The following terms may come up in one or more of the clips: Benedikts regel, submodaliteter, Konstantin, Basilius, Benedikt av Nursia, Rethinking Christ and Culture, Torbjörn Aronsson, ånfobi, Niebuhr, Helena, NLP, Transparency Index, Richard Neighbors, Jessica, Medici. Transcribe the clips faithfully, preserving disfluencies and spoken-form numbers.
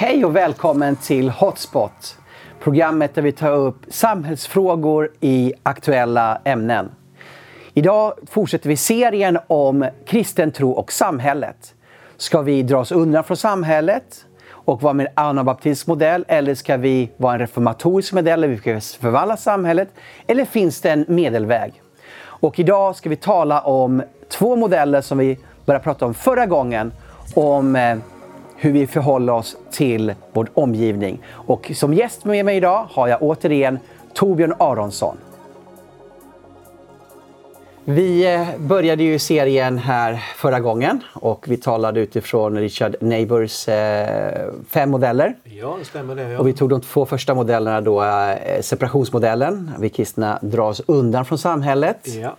Hej och välkommen till Hotspot, programmet där vi tar upp samhällsfrågor i aktuella ämnen. Idag fortsätter vi serien om kristen tro och samhället. Ska vi dra oss undan från samhället och vara med en anabaptistisk modell, eller ska vi vara en reformatorisk modell där vi ska förvandla samhället, eller finns det en medelväg? Och idag ska vi tala om två modeller som vi började prata om förra gången, om hur vi förhåller oss till vår omgivning. Och som gäst med mig idag har jag återigen Torbjörn Aronsson. Vi började ju serien här förra gången och vi talade utifrån Richard Neighbors eh, fem modeller. Ja, det stämmer det. Ja. Och vi tog de två första modellerna då, eh, separationsmodellen, vi kristna drar oss undan från samhället. Ja.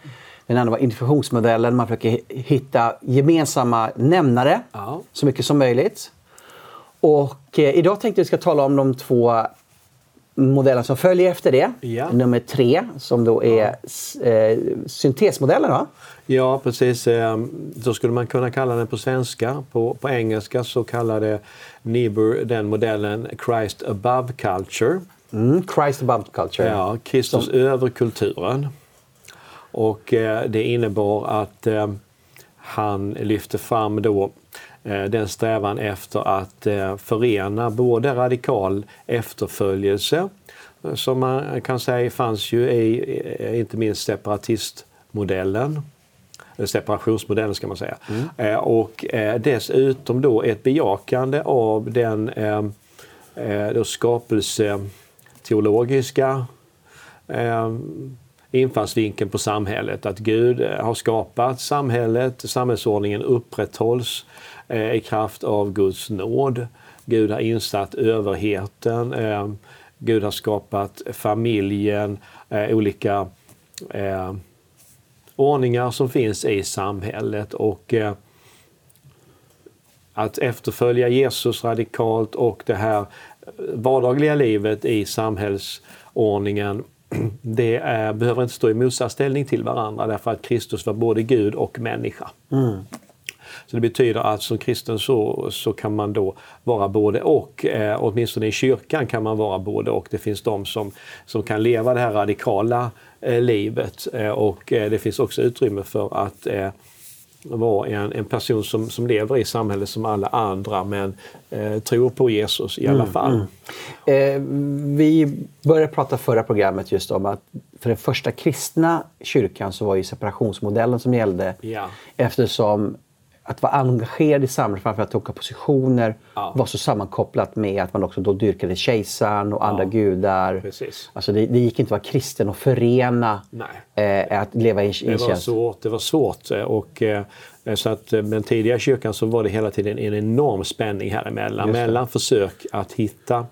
Den andra var integrationsmodellen, man försöker hitta gemensamma nämnare, ja, så mycket som möjligt. Och eh, idag tänkte vi ska tala om de två modeller som följer efter det. Ja. Nummer tre, som då är ja. eh, syntesmodellen, va? Ja, precis. Så skulle man kunna kalla den på svenska. På, på engelska så kallade Niebuhr den modellen Christ above culture. Mm, Christ above culture. Ja, Kristus som över kulturen. Och eh, det innebar att eh, han lyfte fram då eh, den strävan efter att eh, förena både radikal efterföljelse, som man kan säga fanns ju i eh, inte minst separatistmodellen, eller separationsmodellen ska man säga, mm. eh, och eh, dessutom då ett bejakande av den eh, eh, då skapelseteologiska eh, infallsvinkeln på samhället, att Gud har skapat samhället, samhällsordningen upprätthålls eh, i kraft av Guds nåd. Gud har insatt överheten, eh, Gud har skapat familjen, eh, olika eh, ordningar som finns i samhället, och eh, att efterfölja Jesus radikalt och det här vardagliga livet i samhällsordningen, det är, behöver inte stå i motsatsställning till varandra, därför att Kristus var både Gud och människa. Mm. Så det betyder att som kristen så, så kan man då vara både och. Eh, åtminstone i kyrkan kan man vara både och. Det finns de som, som kan leva det här radikala eh, livet. Eh, och eh, det finns också utrymme för att eh, vara en, en person som, som lever i samhället som alla andra, men eh, tror på Jesus i alla mm, fall. Mm. Eh, vi började prata förra programmet just om att för den första kristna kyrkan så var ju separationsmodellen som gällde, ja, eftersom att vara engagerad i samhället, framför att åka positioner, ja, var så sammankopplat med att man också då dyrkade kejsaren och andra, ja, gudar. Precis. Alltså det, det gick inte att vara kristen och förena eh, att leva i en tjänst. Det var svårt, det var svårt. Och, eh, så att, men tidiga kyrkan så var det hela tiden en enorm spänning här emellan. Mellan försök att hitta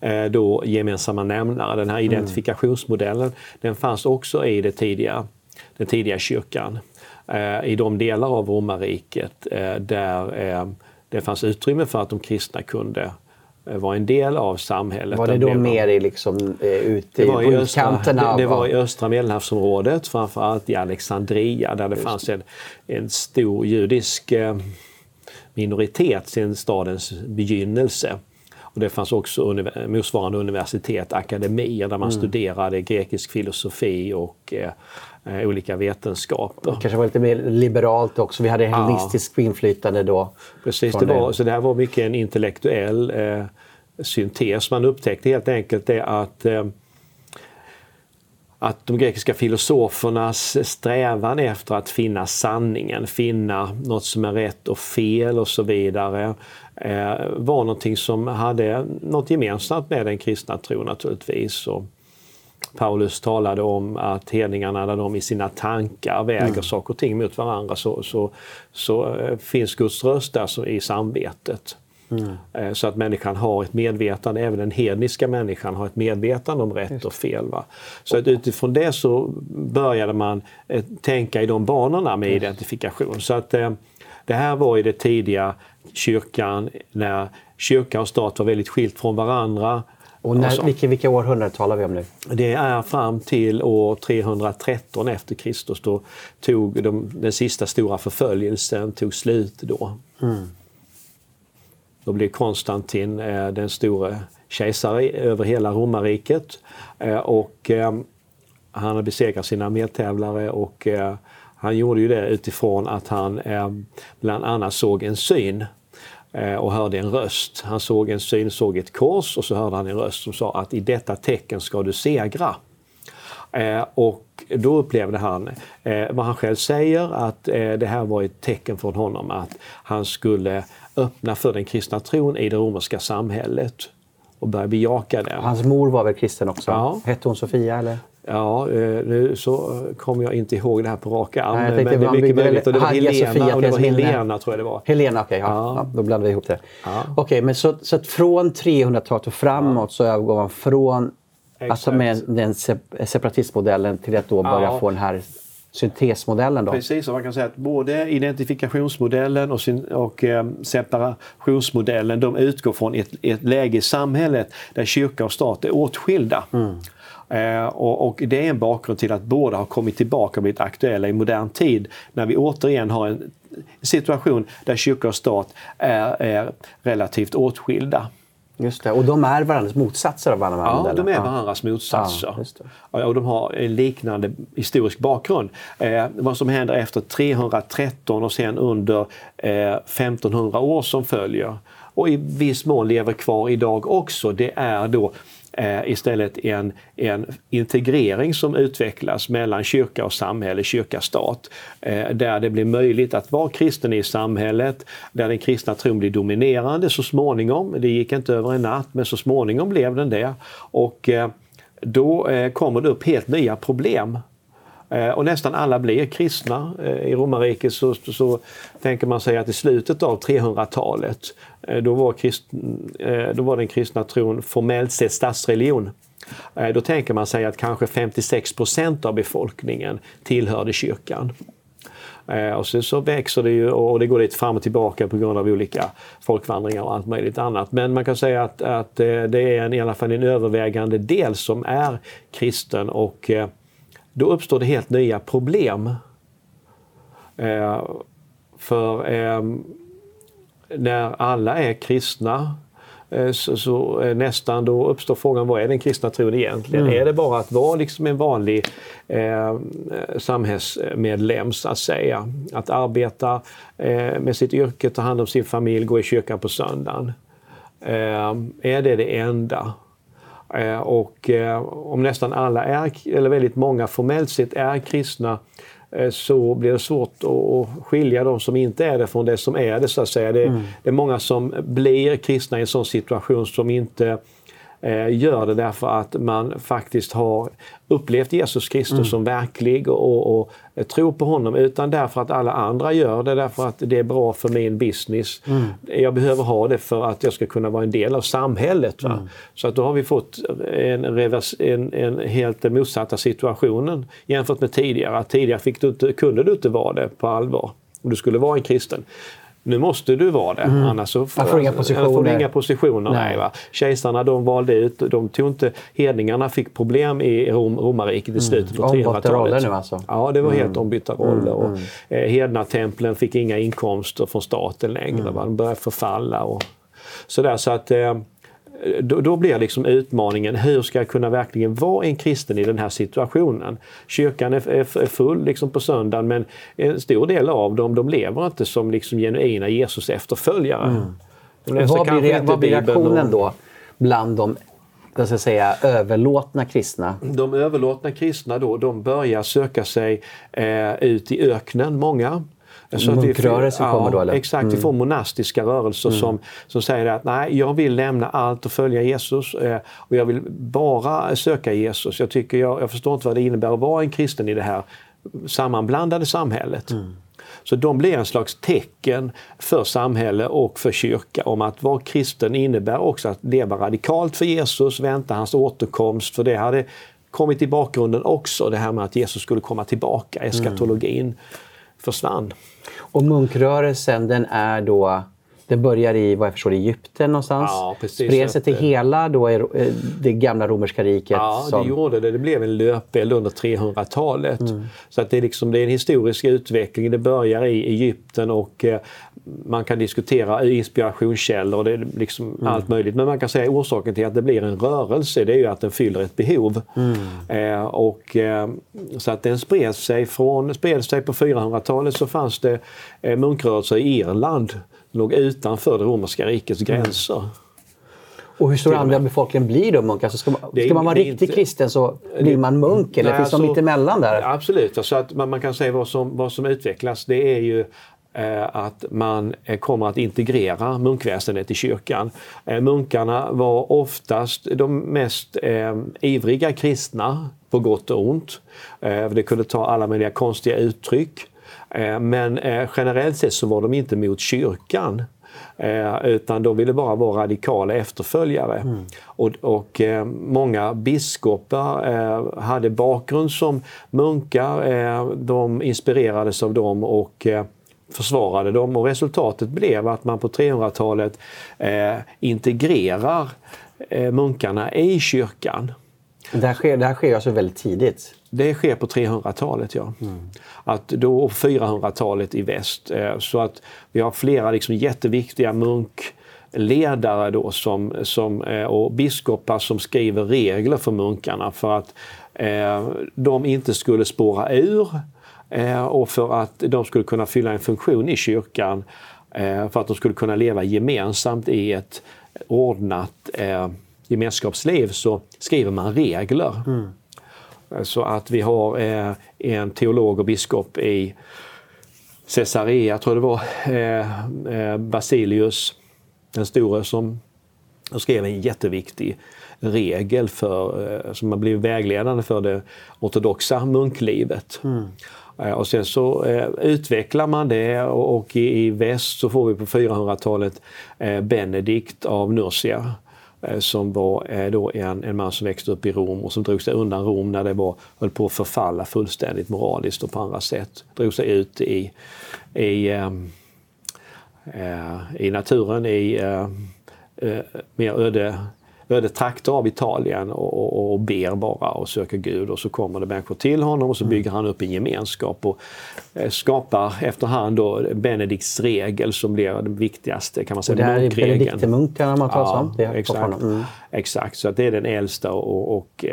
eh, då gemensamma nämnare. Den här identifikationsmodellen, mm, den fanns också i det tidiga, den tidiga kyrkan, i de delar av romarriket där det fanns utrymme för att de kristna kunde vara en del av samhället. Var det då mer i liksom, ute i utkanterna? Det, det var i östra Medelhavsområdet, framförallt i Alexandria, där det just fanns en, en stor judisk minoritet sedan stadens begynnelse. Och det fanns också univer- motsvarande universitet, akademier, där man mm. studerade grekisk filosofi och eh, olika vetenskaper. Det kanske var lite mer liberalt också. Vi hade hellenistiskt ja. inflytande då. Precis, det var, så det här var mycket en intellektuell eh, syntes. Man upptäckte helt enkelt det att, eh, att de grekiska filosofernas strävan efter att finna sanningen, finna något som är rätt och fel och så vidare, var någonting som hade något gemensamt med den kristna tron naturligtvis. Och Paulus talade om att hedningarna, när de i sina tankar väger mm. saker och ting mot varandra, så, så, så finns Guds röst där i samvetet. Mm. Så att människan har ett medvetande, även den hedniska människan har ett medvetande om rätt och fel. Va? Så att utifrån det så började man tänka i de banorna med identifikation. Så att det här var i det tidiga kyrkan, när kyrka och stat var väldigt skilt från varandra. Och när, vilka, vilka århundrade talar vi om nu? Det är fram till år trehundratretton efter Kristus. Då tog de, den sista stora förföljelsen tog slut då. Mm. Då blir Konstantin den stora kejsare över hela romarriket, och han har besegrat sina medtävlare, och han gjorde ju det utifrån att han bland annat såg en syn och hörde en röst. Han såg en syn, såg ett kors, och så hörde han en röst som sa att i detta tecken ska du segra. Eh, och då upplevde han eh, vad han själv säger, att eh, det här var ett tecken från honom att han skulle öppna för den kristna tron i det romerska samhället och börja bejaka den. Hans mor var väl kristen också? Ja. Hette hon Sofia eller? Ja, eh, nu så kommer jag inte ihåg det här på raka arm. Nej, men det är mycket möjligt. Och det var Helena, Sofia, och det var Helena tror jag det var. Helena, okej. Okay, ja. Ja. Ja, då blandade vi ihop det. Ja. Okej, okay, men så, så att från trehundratalet och framåt, ja, så övergår man från... Exakt. Alltså med den separatistmodellen till att då börja, ja, få den här syntesmodellen då. Precis, och man kan säga att både identifikationsmodellen och, sin, och eh, separationsmodellen, de utgår från ett, ett läge i samhället där kyrka och stat är åtskilda. Mm. Eh, och, och det är en bakgrund till att båda har kommit tillbaka och blivit aktuella i modern tid, när vi återigen har en situation där kyrka och stat är, är relativt åtskilda. Just det, och de är varandras motsatser av varandra. Ja, modeller. De är varandras motsatser. Ja, och de har en liknande historisk bakgrund. Eh, vad som händer efter trehundratretton och sen under eh, femtonhundra år som följer, och i viss mån lever kvar idag också, det är då eh, istället en, en integrering som utvecklas mellan kyrka och samhälle, kyrka-stat. Eh, där det blir möjligt att vara kristen i samhället, där den kristna tron blir dominerande så småningom. Det gick inte över en natt, men så småningom blev den det. Och eh, då eh, kommer det upp helt nya problem. Och nästan alla blir kristna. I romarriket så, så tänker man sig att i slutet av trehundratalet då var, krist, då var den kristna tron formellt sett statsreligion. Då tänker man sig att kanske femtiosex procent av befolkningen tillhörde kyrkan. Och sen så växer det ju, och det går lite fram och tillbaka på grund av olika folkvandringar och allt möjligt annat. Men man kan säga att, att det är en, i alla fall en övervägande del som är kristen, och då uppstår det helt nya problem. Eh, för eh, när alla är kristna eh, så, så eh, nästan då uppstår frågan, vad är den kristna tron egentligen? Mm. Är det bara att vara liksom en vanlig eh, samhällsmedlem så att säga? Att arbeta eh, med sitt yrke, ta hand om sin familj, gå i kyrkan på söndagen. Eh, är det det enda? Och eh, om nästan alla är, eller väldigt många formellt sett är kristna, eh, så blir det svårt att skilja de som inte är det från det som är det så att säga. Det, mm. det är många som blir kristna i en sån situation som inte eh, gör det därför att man faktiskt har upplevt Jesus Kristus mm. som verklig och, och, och tror på honom, utan därför att alla andra gör det, därför att det är bra för min business. Mm. Jag behöver ha det för att jag ska kunna vara en del av samhället. Va? Mm. Så att då har vi fått en, revers, en, en helt motsatta situationen jämfört med tidigare. Tidigare fick du inte, kunde du inte vara det på allvar om du skulle vara en kristen. Nu måste du vara det, mm. annars så får, får inga positioner. Får inga positioner. Nej. Nej, kejsarna, de valde ut, de tog inte, hedningarna fick problem i Rom, romarriket i slutet mm. på trehundratalet. Ombytta roller nu alltså? Ja, det var mm. helt ombytta roller. Och, mm. eh, hednatemplen fick inga inkomster från staten längre, mm. de började förfalla och sådär. Så att eh, då, då blir liksom utmaningen, hur ska jag kunna verkligen vara en kristen i den här situationen? Kyrkan är, är full liksom på söndagen, men en stor del av dem, de lever inte som liksom genuina Jesus efterföljare. Mm. De vad, blir det, vad blir reaktionen och... då bland de jag ska säga, överlåtna kristna? De överlåtna kristna då, de börjar söka sig eh, ut i öknen, många. Så att vi får, som ja, kommer då, eller? Exakt, mm. vi får monastiska rörelser mm. som, som säger att nej, jag vill lämna allt och följa Jesus eh, och jag vill bara söka Jesus. Jag, tycker, jag, jag förstår inte vad det innebär att vara en kristen i det här sammanblandade samhället. Mm. Så de blir en slags tecken för samhälle och för kyrka om att vara kristen innebär också att leva radikalt för Jesus, vänta hans återkomst, för det hade kommit i bakgrunden också, det här med att Jesus skulle komma tillbaka, eskatologin. Mm. försvann. Och munkrörelsen, den är då, den börjar i, vad jag förstår, Egypten någonstans. Ja, precis. Spred sig till hela då är det gamla romerska riket. Ja, som... det gjorde det. Det blev en löpeld under trehundratalet. Mm. Så att det, liksom, det är en historisk utveckling. Det börjar i Egypten och eh, man kan diskutera inspirationskällor och det är liksom mm. allt möjligt. Men man kan säga orsaken till att det blir en rörelse, det är ju att den fyller ett behov. Mm. Eh, och, eh, så att den spred sig från, spred sig på fyrahundratalet så fanns det eh, munkrörelser i Irland. Låg utanför det romerska rikets mm. gränser. Och hur stor andra befolkningen blir då munkar? Alltså ska man, ska man vara riktigt inte, kristen så blir man munk eller nej, finns alltså, de mitt emellan där? Absolut, alltså att man, man kan säga vad som, vad som utvecklas det är ju eh, att man kommer att integrera munkväsendet i kyrkan. Eh, munkarna var oftast de mest eh, ivriga kristna på gott och ont. Eh, det kunde ta alla möjliga konstiga uttryck. Eh, men eh, generellt sett så var de inte mot kyrkan. Eh, utan de ville bara vara radikala efterföljare. Mm. Och, och eh, många biskopar eh, hade bakgrund som munkar. Eh, de inspirerades av dem och eh, försvarade dem. Och resultatet blev att man på trehundratalet eh, integrerar eh, munkarna i kyrkan. Det här sker, det här sker alltså väldigt tidigt. Det sker på trehundratalet, ja. Mm. Att då fyrahundratalet i väst. Så att vi har flera liksom jätteviktiga munkledare då som, som, och biskopar som skriver regler för munkarna för att eh, de inte skulle spåra ur eh, och för att de skulle kunna fylla en funktion i kyrkan eh, för att de skulle kunna leva gemensamt i ett ordnat eh, gemenskapsliv så skriver man regler. Mm. Så att vi har eh, en teolog och biskop i Caesarea, tror det var, eh, Basilius, den store, som skrev en jätteviktig regel för, eh, som har blivit vägledande för det ortodoxa munklivet. Mm. Eh, och sen så eh, utvecklar man det och, och i, i väst så får vi på fyrahundratalet eh, Benedikt av Nursia. Som var då en, en man som växte upp i Rom och som drog sig undan Rom när det var, höll på att förfalla fullständigt moraliskt och på andra sätt. Drog sig ut i, i, eh, i naturen, i eh, mer öde, öde trakter av Italien och, och, och ber bara och söker Gud. Och så kommer det människor till honom och så bygger han upp en gemenskap och skapar efterhand då Benedikts regel som blir den viktigaste, kan man säga, munkregeln. Och det här är benediktermunkarna man tar ja, som. Exakt, mm. exakt, så att det är den äldsta och, och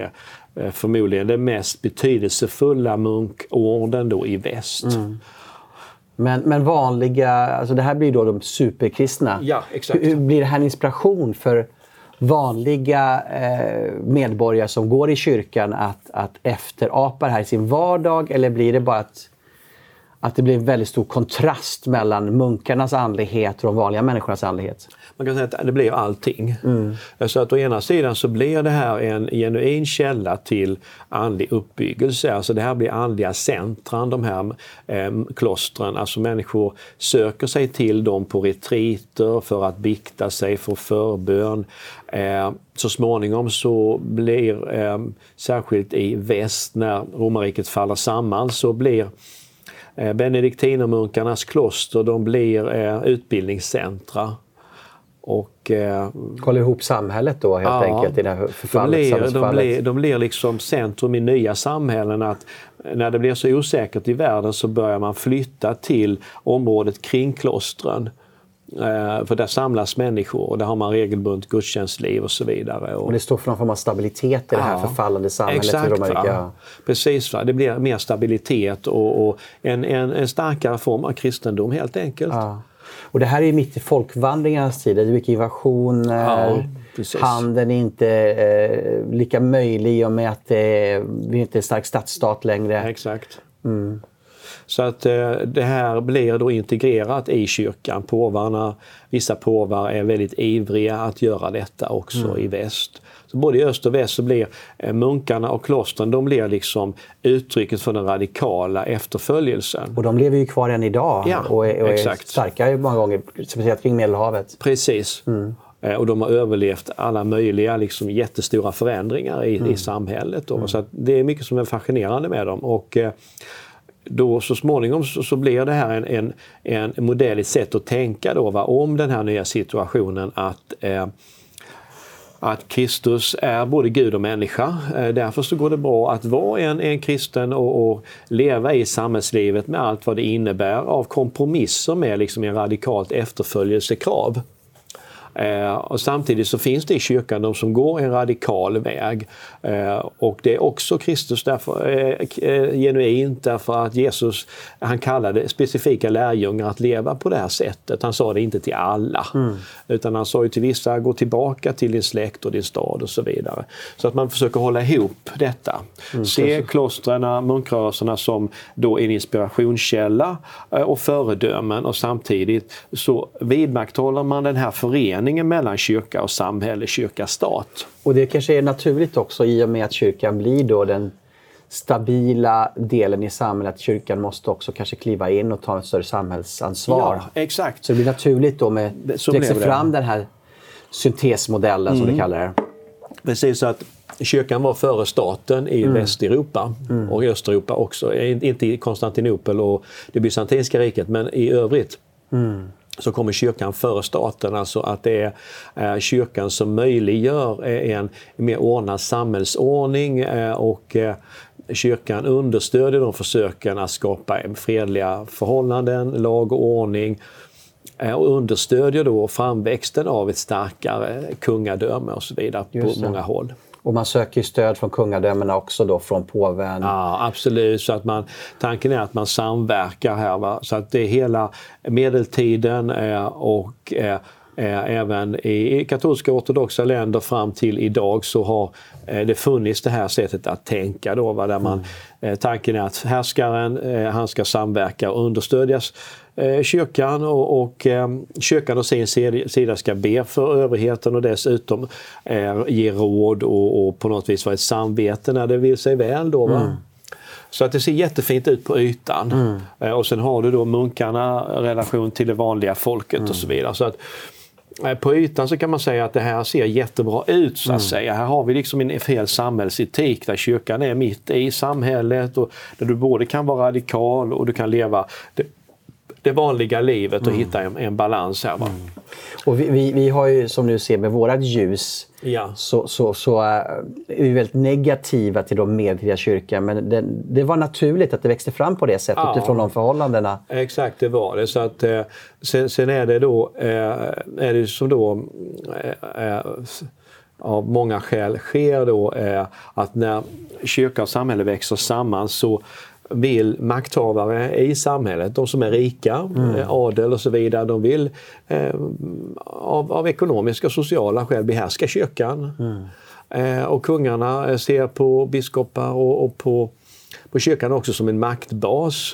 eh, förmodligen den mest betydelsefulla munkorden då i väst. Mm. Men, men vanliga, alltså det här blir då de superkristna. Ja, exakt. Hur blir det här en inspiration för vanliga eh, medborgare som går i kyrkan att, att efterapa det här i sin vardag, eller blir det bara att, att det blir en väldigt stor kontrast mellan munkarnas andlighet och de vanliga människornas andlighet? Man kan säga att det blir allting. Mm. Så att å ena sidan så blir det här en genuin källa till andlig uppbyggelse. Alltså det här blir andliga centran, de här eh, klostren. Alltså människor söker sig till dem på retriter för att bikta sig, för förbön. Eh, så småningom så blir, eh, särskilt i väst när romarriket faller samman, så blir benediktinermunkarnas kloster, de blir eh, utbildningscentra. Och eh, håller ihop samhället då helt ja, enkelt i det här förfallet, de blir, de, blir, de blir liksom centrum i nya samhällen. Att när det blir så osäkert i världen så börjar man flytta till området kring klostren. Eh, för där samlas människor och där har man regelbundet gudstjänstliv och så vidare. Och, och det står för någon form av stabilitet i ja, det här förfallande samhället. Exakt, va? Precis. Va? Det blir mer stabilitet och, och en, en, en starkare form av kristendom helt enkelt. Ja. Och det här är ju mitt i folkvandringarnas tid. Det är mycket invasioner, ja, handeln är inte eh, lika möjlig och med att eh, vi är inte är en stark stadsstat längre. Exakt. Mm. Så att eh, det här blir då integrerat i kyrkan. Påvarna, vissa påvar är väldigt ivriga att göra detta också mm. i väst. Så både i öst och väst så blir eh, munkarna och klostren, de blir liksom uttrycket för den radikala efterföljelsen. Och de lever ju kvar än idag ja, och är, och är starka många gånger, speciellt kring Medelhavet. Precis. Mm. Eh, och de har överlevt alla möjliga liksom, jättestora förändringar i, mm. i samhället. Mm. Så att det är mycket som är fascinerande med dem. Och Eh, då så småningom så, så blir det här en, en, en modell, ett sätt att tänka då, va, om den här nya situationen att eh, att Kristus är både Gud och människa. Därför så går det bra att vara en, en kristen och, och leva i samhällslivet med allt vad det innebär av kompromisser med liksom en radikalt efterföljelsekrav. Eh, och samtidigt så finns det i kyrkan de som går en radikal väg. Eh, och det är också Kristus därför, eh, genuint därför att Jesus, han kallade specifika lärjungar att leva på det här sättet. Han sa det inte till alla. Mm. Utan han sa ju till vissa, gå tillbaka till din släkt och din stad och så vidare. Så att man försöker hålla ihop detta. Mm, se klostrarna, munkrörelserna som då en inspirationskälla eh, och föredömen. Och samtidigt så vidmakthåller man den här föreningen mellan kyrka och samhälle, kyrka-stat. Och det kanske är naturligt också i och med att kyrkan blir då den stabila delen i samhället, att kyrkan måste också kanske kliva in och ta ett större samhällsansvar. Ja, exakt. Så det blir naturligt då med att växa fram den här syntesmodellen mm. som det kallar det. Precis, så att kyrkan var före staten i mm. Västeuropa mm. och Östeuropa också. Inte i Konstantinopel och det bysantinska riket, men i övrigt. Mm. Så kommer kyrkan före staten, alltså att det är kyrkan som möjliggör en mer ordnad samhällsordning och kyrkan understödjer de försöken att skapa fredliga förhållanden, lag och ordning och understödjer då framväxten av ett starkare kungadöme och så vidare på många håll. Och man söker stöd från kungadömena också då, från påven. Ja, absolut. Så att man, tanken är att man samverkar här. Va? Så att det är hela medeltiden eh, och eh, även i katolska ortodoxa länder fram till idag så har det funnits det här sättet att tänka då, va? Där man, mm. tanken är att härskaren, han ska samverka och understödjas kyrkan och, och kyrkan och sin sida ska be för överheten och dessutom ge råd och, och på något vis vara ett samvete när det vill sig väl då, va? Mm. Så att det ser jättefint ut på ytan mm. och sen har du då munkarna relation till det vanliga folket mm. och så vidare, så att på ytan så kan man säga att det här ser jättebra ut så att mm. säga. Här har vi liksom en hel samhällsetik där kyrkan är mitt i samhället och där du både kan vara radikal och du kan leva det, det vanliga livet och mm. hitta en, en balans här. Va? Mm. Och vi, vi, vi har ju som du ser med vårat ljus ja. så, så, så är vi väldigt negativa till de medeltida kyrkan, men det, det var naturligt att det växte fram på det sättet ja. Utifrån de förhållandena. Exakt, det var det. Så att, eh, sen, sen är det då eh, är det som då eh, eh, av många skäl sker då eh, att när kyrka och samhälle växer samman så vill makthavare i samhället, de som är rika, mm. adel och så vidare, de vill eh, av, av ekonomiska och sociala skäl behärska kyrkan. Mm. Eh, och kungarna ser på biskopar och, och på, på kyrkan också som en maktbas.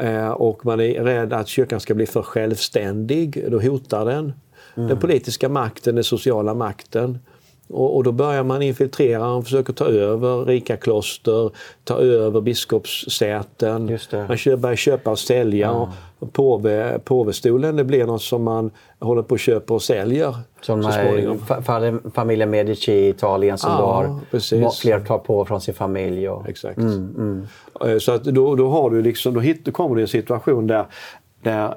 Eh, och man är rädd att kyrkan ska bli för självständig, då hotar den. Mm. Den politiska makten, den sociala makten. Och då börjar man infiltrera och försöker ta över rika kloster, ta över biskopssäten. Just det. Man börjar köpa och sälja. Mm. Och påve, påvestolen, det blir något som man håller på att köpa och säljer. Som fa- familjen Medici i Italien som ja, då har fler tar på från sin familj. Och, exakt. Mm, mm. Så att då, då, har du liksom, då, hit, då kommer du i en situation där... där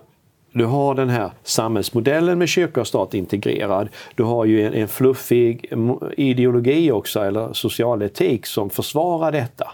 du har den här samhällsmodellen med kyrka och stat integrerad. Du har ju en, en fluffig ideologi också, eller social etik som försvarar detta.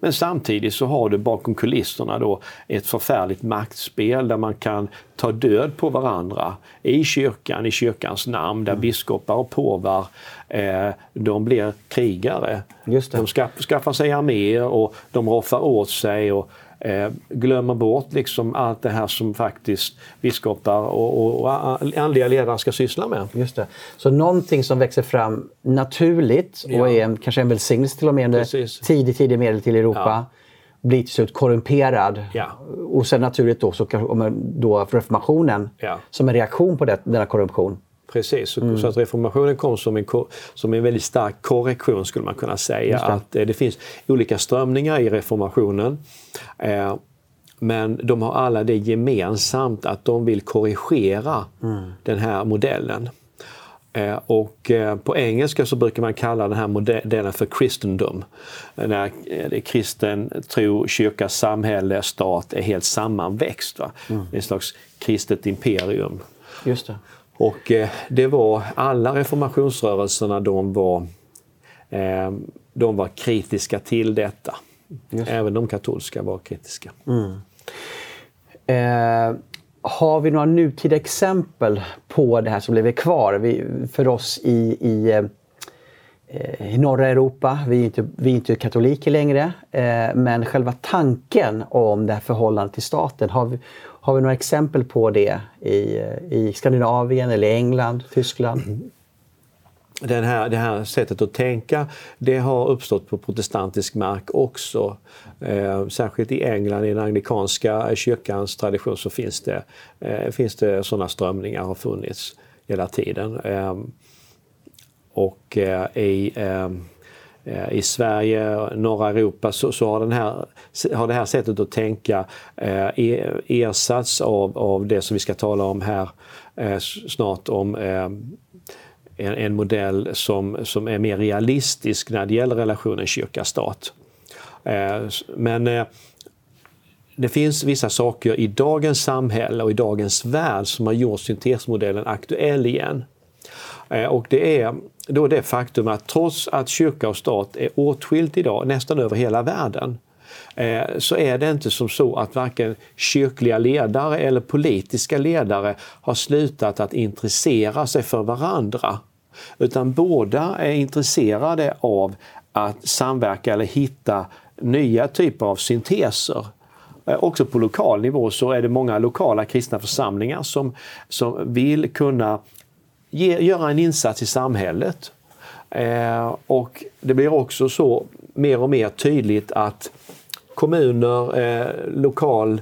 Men samtidigt så har du bakom kulisserna då ett förfärligt maktspel där man kan ta död på varandra i kyrkan, i kyrkans namn, där mm. biskopar och påvar eh, de blir krigare. Just det. De skaff, skaffar sig arméer och de roffar åt sig och Eh, glömmer bort liksom allt det här som faktiskt biskopar och, och andliga ledare ska syssla med. Just det. Så någonting som växer fram naturligt ja. Och är en, kanske en välsignelse till och med under tidig, tidig medel till Europa ja. Blir till slut korrumperad ja. Och sen naturligt då, så, då reformationen ja. Som en reaktion på det, denna korruption. Precis, så, mm. så att reformationen kom som en, som en väldigt stark korrektion skulle man kunna säga. Det. Att eh, det finns olika strömningar i reformationen eh, men de har alla det gemensamt att de vill korrigera mm. den här modellen. Eh, och eh, på engelska så brukar man kalla den här modellen för kristendom. När eh, kristen tro, kyrka, samhälle, stat är helt sammanväxt. Va? Mm. Det är en slags kristet imperium. Just det. Och eh, det var, alla reformationsrörelserna de var, eh, de var kritiska till detta. Yes. Även de katolska var kritiska. Mm. Eh, har vi några nutida exempel på det här som lever kvar vi, för oss i, i, eh, i norra Europa? Vi är inte, vi är inte katoliker längre, eh, men själva tanken om det här förhållandet till staten, har vi, har vi några exempel på det i, i Skandinavien eller England, Tyskland? Mm. Den här, det här sättet att tänka, det har uppstått på protestantisk mark också. Eh, särskilt i England, i den anglikanska kyrkans tradition, så finns det, eh, finns det sådana strömningar har funnits hela tiden. Eh, och eh, i, eh, i Sverige, norra Europa, så, så har, den här, har det här sättet att tänka eh, ersatts av, av det som vi ska tala om här eh, snart om eh, En, en modell som, som är mer realistisk när det gäller relationen kyrka-stat. Eh, men eh, det finns vissa saker i dagens samhälle och i dagens värld som har gjort syntesmodellen aktuell igen. Eh, och det är då det faktum att trots att kyrka och stat är åtskilt idag nästan över hela världen, eh, så är det inte som så att varken kyrkliga ledare eller politiska ledare har slutat att intressera sig för varandra. Utan båda är intresserade av att samverka eller hitta nya typer av synteser. Också på lokal nivå så är det många lokala kristna församlingar som, som vill kunna ge, göra en insats i samhället. Eh, och det blir också så mer och mer tydligt att kommuner, eh, lokal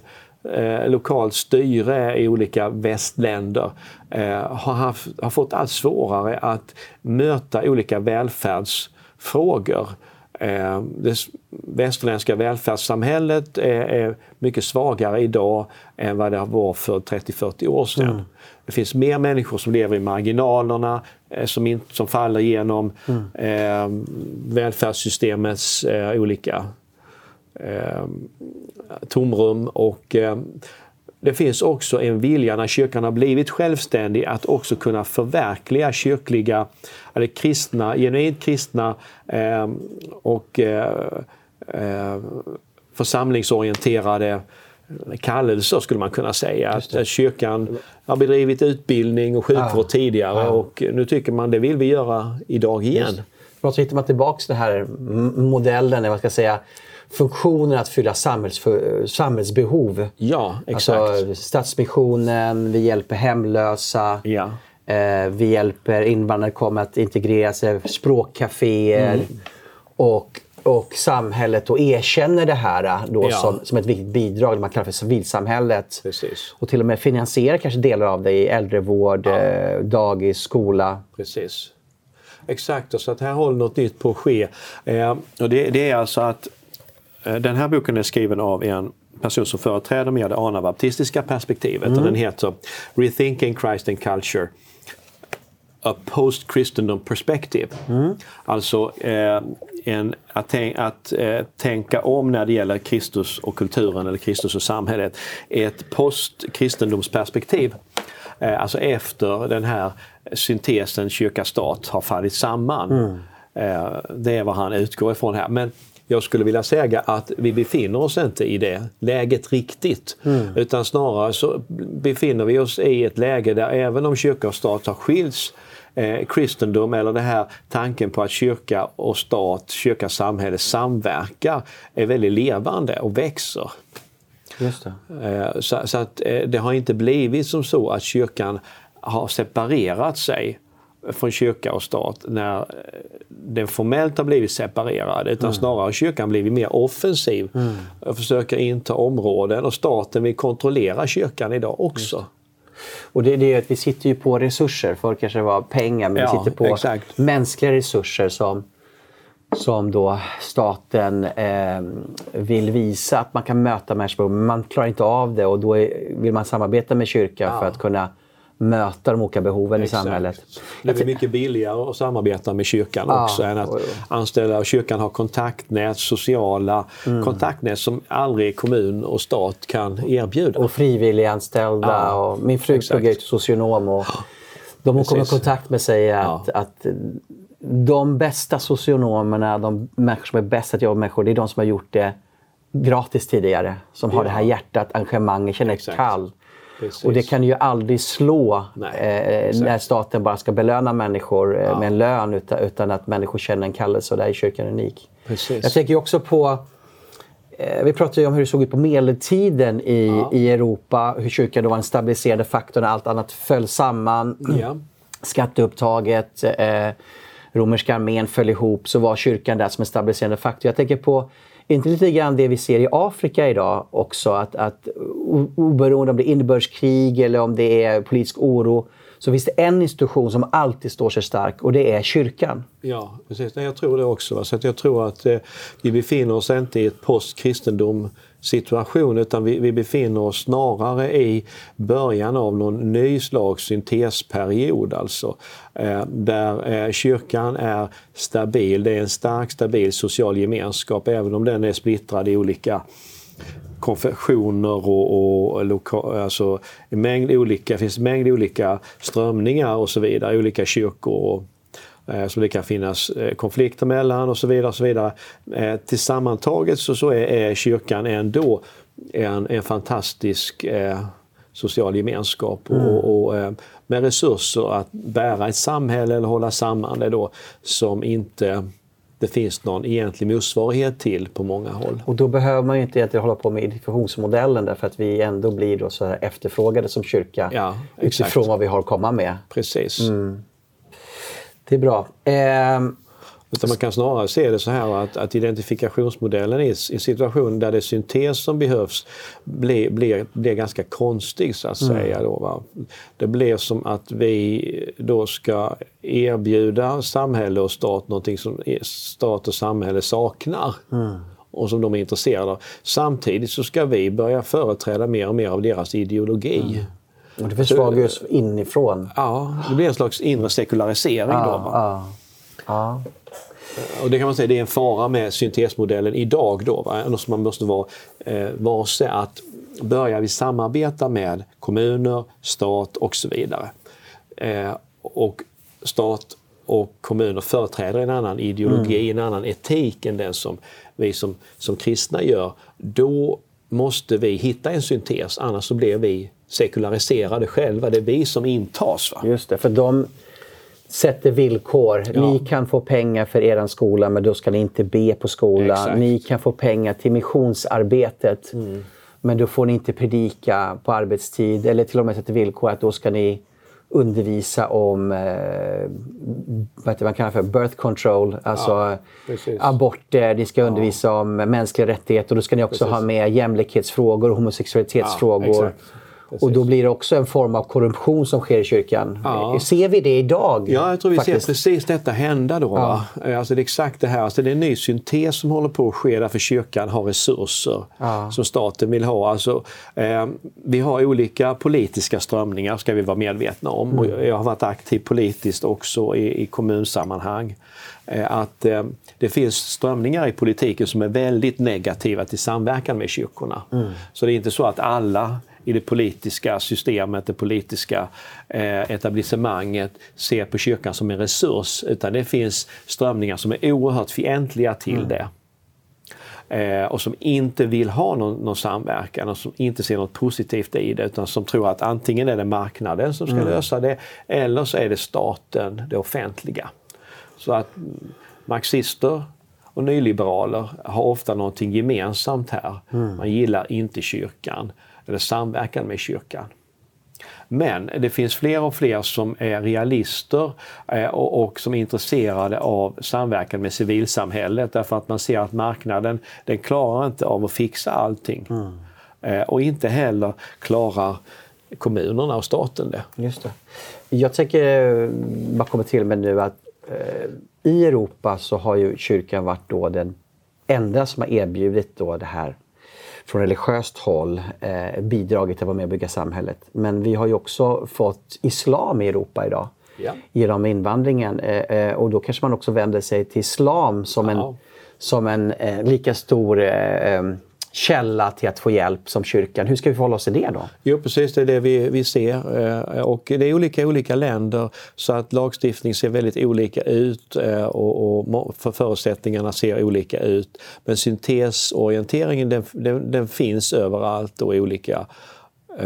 Eh, lokalt styre i olika västländer eh, har, haft, har fått allt svårare att möta olika välfärdsfrågor. Eh, det västerländska välfärdssamhället är, är mycket svagare idag än vad det var för trettio till fyrtio år sedan. Mm. Det finns mer människor som lever i marginalerna, eh, som, in, som faller genom mm. eh, välfärdssystemets eh, olika tomrum, och det finns också en vilja när kyrkan har blivit självständig att också kunna förverkliga kyrkliga eller kristna, genuint kristna och församlingsorienterade kallelser, skulle man kunna säga. Att kyrkan har bedrivit utbildning och sjukvård ah, tidigare ah. och nu tycker man det vill vi göra idag igen. För så hittar man tillbaka den här modellen, eller vad ska jag säga, funktionen att fylla samhälls, samhällsbehov. Ja, exakt. Alltså, Stadsmissionen, vi hjälper hemlösa, ja. eh, vi hjälper invandrare kommer att integrera sig, språkcaféer mm. och, och samhället, och erkänner det här då ja. som, som ett viktigt bidrag, det man kallar för civilsamhället. Precis. Och till och med finansiera kanske delar av det i äldrevård, ja. eh, dagis, skola. Precis. Exakt, och så att här håller något nytt på att ske. Eh, och det, det är alltså att den här boken är skriven av en person som företräder med det anabaptistiska perspektivet. Mm. Och den heter Rethinking Christ and Culture, a post-Christendom perspective. Mm. Alltså eh, en, att, att eh, tänka om när det gäller Kristus och kulturen eller Kristus och samhället. Ett post-kristendomsperspektiv. Eh, alltså efter den här syntesen kyrka-stat har fallit samman. Mm. Eh, det är vad han utgår ifrån här. Men jag skulle vilja säga att vi befinner oss inte i det läget riktigt. Mm. Utan snarare så befinner vi oss i ett läge där även om kyrka och stat har skilts, eh, kristendom eller det här tanken på att kyrka och stat, kyrka och samhälle samverkar är väldigt levande och växer. Just det. Eh, så, så att eh, det har inte blivit som så att kyrkan har separerat sig från kyrka och stat när den formellt har blivit separerad, utan mm. snarare kyrkan blivit mer offensiv mm. och försöker inta områden, och staten vill kontrollera kyrkan idag också. Just. Och det, det är att vi sitter ju på resurser, för kanske det var pengar, men ja, vi sitter på exakt. mänskliga resurser som, som då staten eh, vill visa att man kan möta människor, men man klarar inte av det, och då är, vill man samarbeta med kyrkan ja. för att kunna möta de olika behoven Exakt. i samhället. Det blir mycket billigare att samarbeta med kyrkan ja, också än att anställa, och kyrkan har kontaktnät, sociala mm. kontaktnät som aldrig kommun och stat kan erbjuda. Och frivilliganställda. Ja, och min fru pluggar ut socionom och De hon kommer i kontakt med säger att, ja. att de bästa socionomerna, de människor som är bäst att jobba med människor, det är de som har gjort det gratis tidigare. Som ja. har det här hjärtat, engagemanget, känner Exakt. kall. Precis. Och det kan ju aldrig slå Nej, eh, när staten bara ska belöna människor eh, ja. med en lön utan, utan att människor känner en kallelse, och där är kyrkan unik. Precis. Jag tänker ju också på, eh, vi pratade ju om hur det såg ut på medeltiden i, ja. i Europa, hur kyrkan då var en stabiliserande faktor när allt annat föll samman, ja. skatteupptaget, eh, romerska armén föll ihop, så var kyrkan där som en stabiliserande faktor. Jag tänker på inte lite grann det vi ser i Afrika idag också, att, att oberoende om det är inbördeskrig eller om det är politisk oro, så finns det en institution som alltid står sig stark, och det är kyrkan. Ja, precis. Jag tror det också. Så att jag tror att eh, vi befinner oss inte i ett postkristendom situation, utan vi, vi befinner oss snarare i början av någon ny slags syntesperiod, alltså eh, där eh, kyrkan är stabil. Det är en stark, stabil social gemenskap, även om den är splittrad i olika konfessioner och, och loka, alltså en mängd olika, finns en mängd olika strömningar och så vidare, olika kyrkor och så det kan finnas konflikter mellan och så vidare. Och så vidare. Tillsammantaget så, så är, är kyrkan ändå en, en fantastisk eh, social gemenskap mm. och, och eh, med resurser att bära ett samhälle eller hålla samman det då, som inte det finns någon egentlig motsvarighet till på många håll. Och då behöver man ju inte egentligen hålla på med identifikationsmodellen, därför att vi ändå blir då så här efterfrågade som kyrka ja, utifrån vad vi har att komma med. Precis. Mm. Det är bra. Eh, Utan man kan snarare se det så här att, att identifikationsmodellen i en situation där det är syntes som behövs blir, blir, blir ganska konstig så att mm. säga. Då, va? Det blir som att vi då ska erbjuda samhälle och stat någonting som stat och samhälle saknar. Mm. Och som de är intresserade av. Samtidigt så ska vi börja företräda mer och mer av deras ideologi. Mm. Och det försvagar ju inifrån. Ja, det blir en slags inre sekularisering ja, då. Ja, ja. Och det kan man säga, det är en fara med syntesmodellen idag då. Va? Något man måste vara eh, varse att börjar vi samarbeta med kommuner, stat och så vidare. Eh, och stat och kommuner företräder en annan ideologi, mm. en annan etik än den som vi som, som kristna gör. Då måste vi hitta en syntes, annars så blir vi sekulariserade själva. Det är vi som intas. Va? Just det, för de sätter villkor. Ja. Ni kan få pengar för er skola, men då ska ni inte be på skolan. Exakt. Ni kan få pengar till missionsarbetet, mm. men då får ni inte predika på arbetstid. Eller till och med sätter villkor att då ska ni undervisa om eh, vad man kallar för birth control, alltså ja, aborter, ni ska undervisa ja. om mänskliga rättigheter, och då ska ni också precis. ha med jämlikhetsfrågor och homosexualitetsfrågor. Ja, och då blir det också en form av korruption som sker i kyrkan. Ja. Ser vi det idag? Ja, jag tror vi faktiskt. ser precis detta hända då. Ja. Alltså det är exakt det här, alltså det är en ny syntes som håller på att ske, därför kyrkan har resurser ja. som staten vill ha. Alltså, eh, vi har olika politiska strömningar, ska vi vara medvetna om. Mm. Och jag har varit aktiv politiskt också i, i kommunsammanhang. Eh, att eh, det finns strömningar i politiken som är väldigt negativa till samverkan med kyrkorna. Mm. Så det är inte så att alla i det politiska systemet, det politiska eh, etablissemanget ser på kyrkan som en resurs, utan det finns strömningar som är oerhört fientliga till mm. det. Eh, och som inte vill ha någon, någon samverkan, och som inte ser något positivt i det, utan som tror att antingen är det marknaden som ska mm. lösa det, eller så är det staten, det offentliga. Så att marxister och nyliberaler har ofta någonting gemensamt här. Mm. Man gillar inte kyrkan eller samverkan med kyrkan. Men det finns fler och fler som är realister och som är intresserade av samverkan med civilsamhället, därför att man ser att marknaden, den klarar inte av att fixa allting. Mm. Och inte heller klarar kommunerna och staten det. Just det. Jag tänker, man kommer till med nu att i Europa så har ju kyrkan varit då den enda som har erbjudit då det här från religiöst håll eh, bidragit till att vara med och bygga samhället. Men vi har ju också fått islam i Europa idag ja. genom invandringen. Eh, och då kanske man också vänder sig till islam som ja. en, som en eh, lika stor eh, källa till att få hjälp som kyrkan. Hur ska vi förhålla oss till det då? Jo, precis, det är det vi, vi ser. Och det är olika olika länder, så att lagstiftning ser väldigt olika ut och, och förutsättningarna ser olika ut. Men syntesorienteringen den, den, den finns överallt och i olika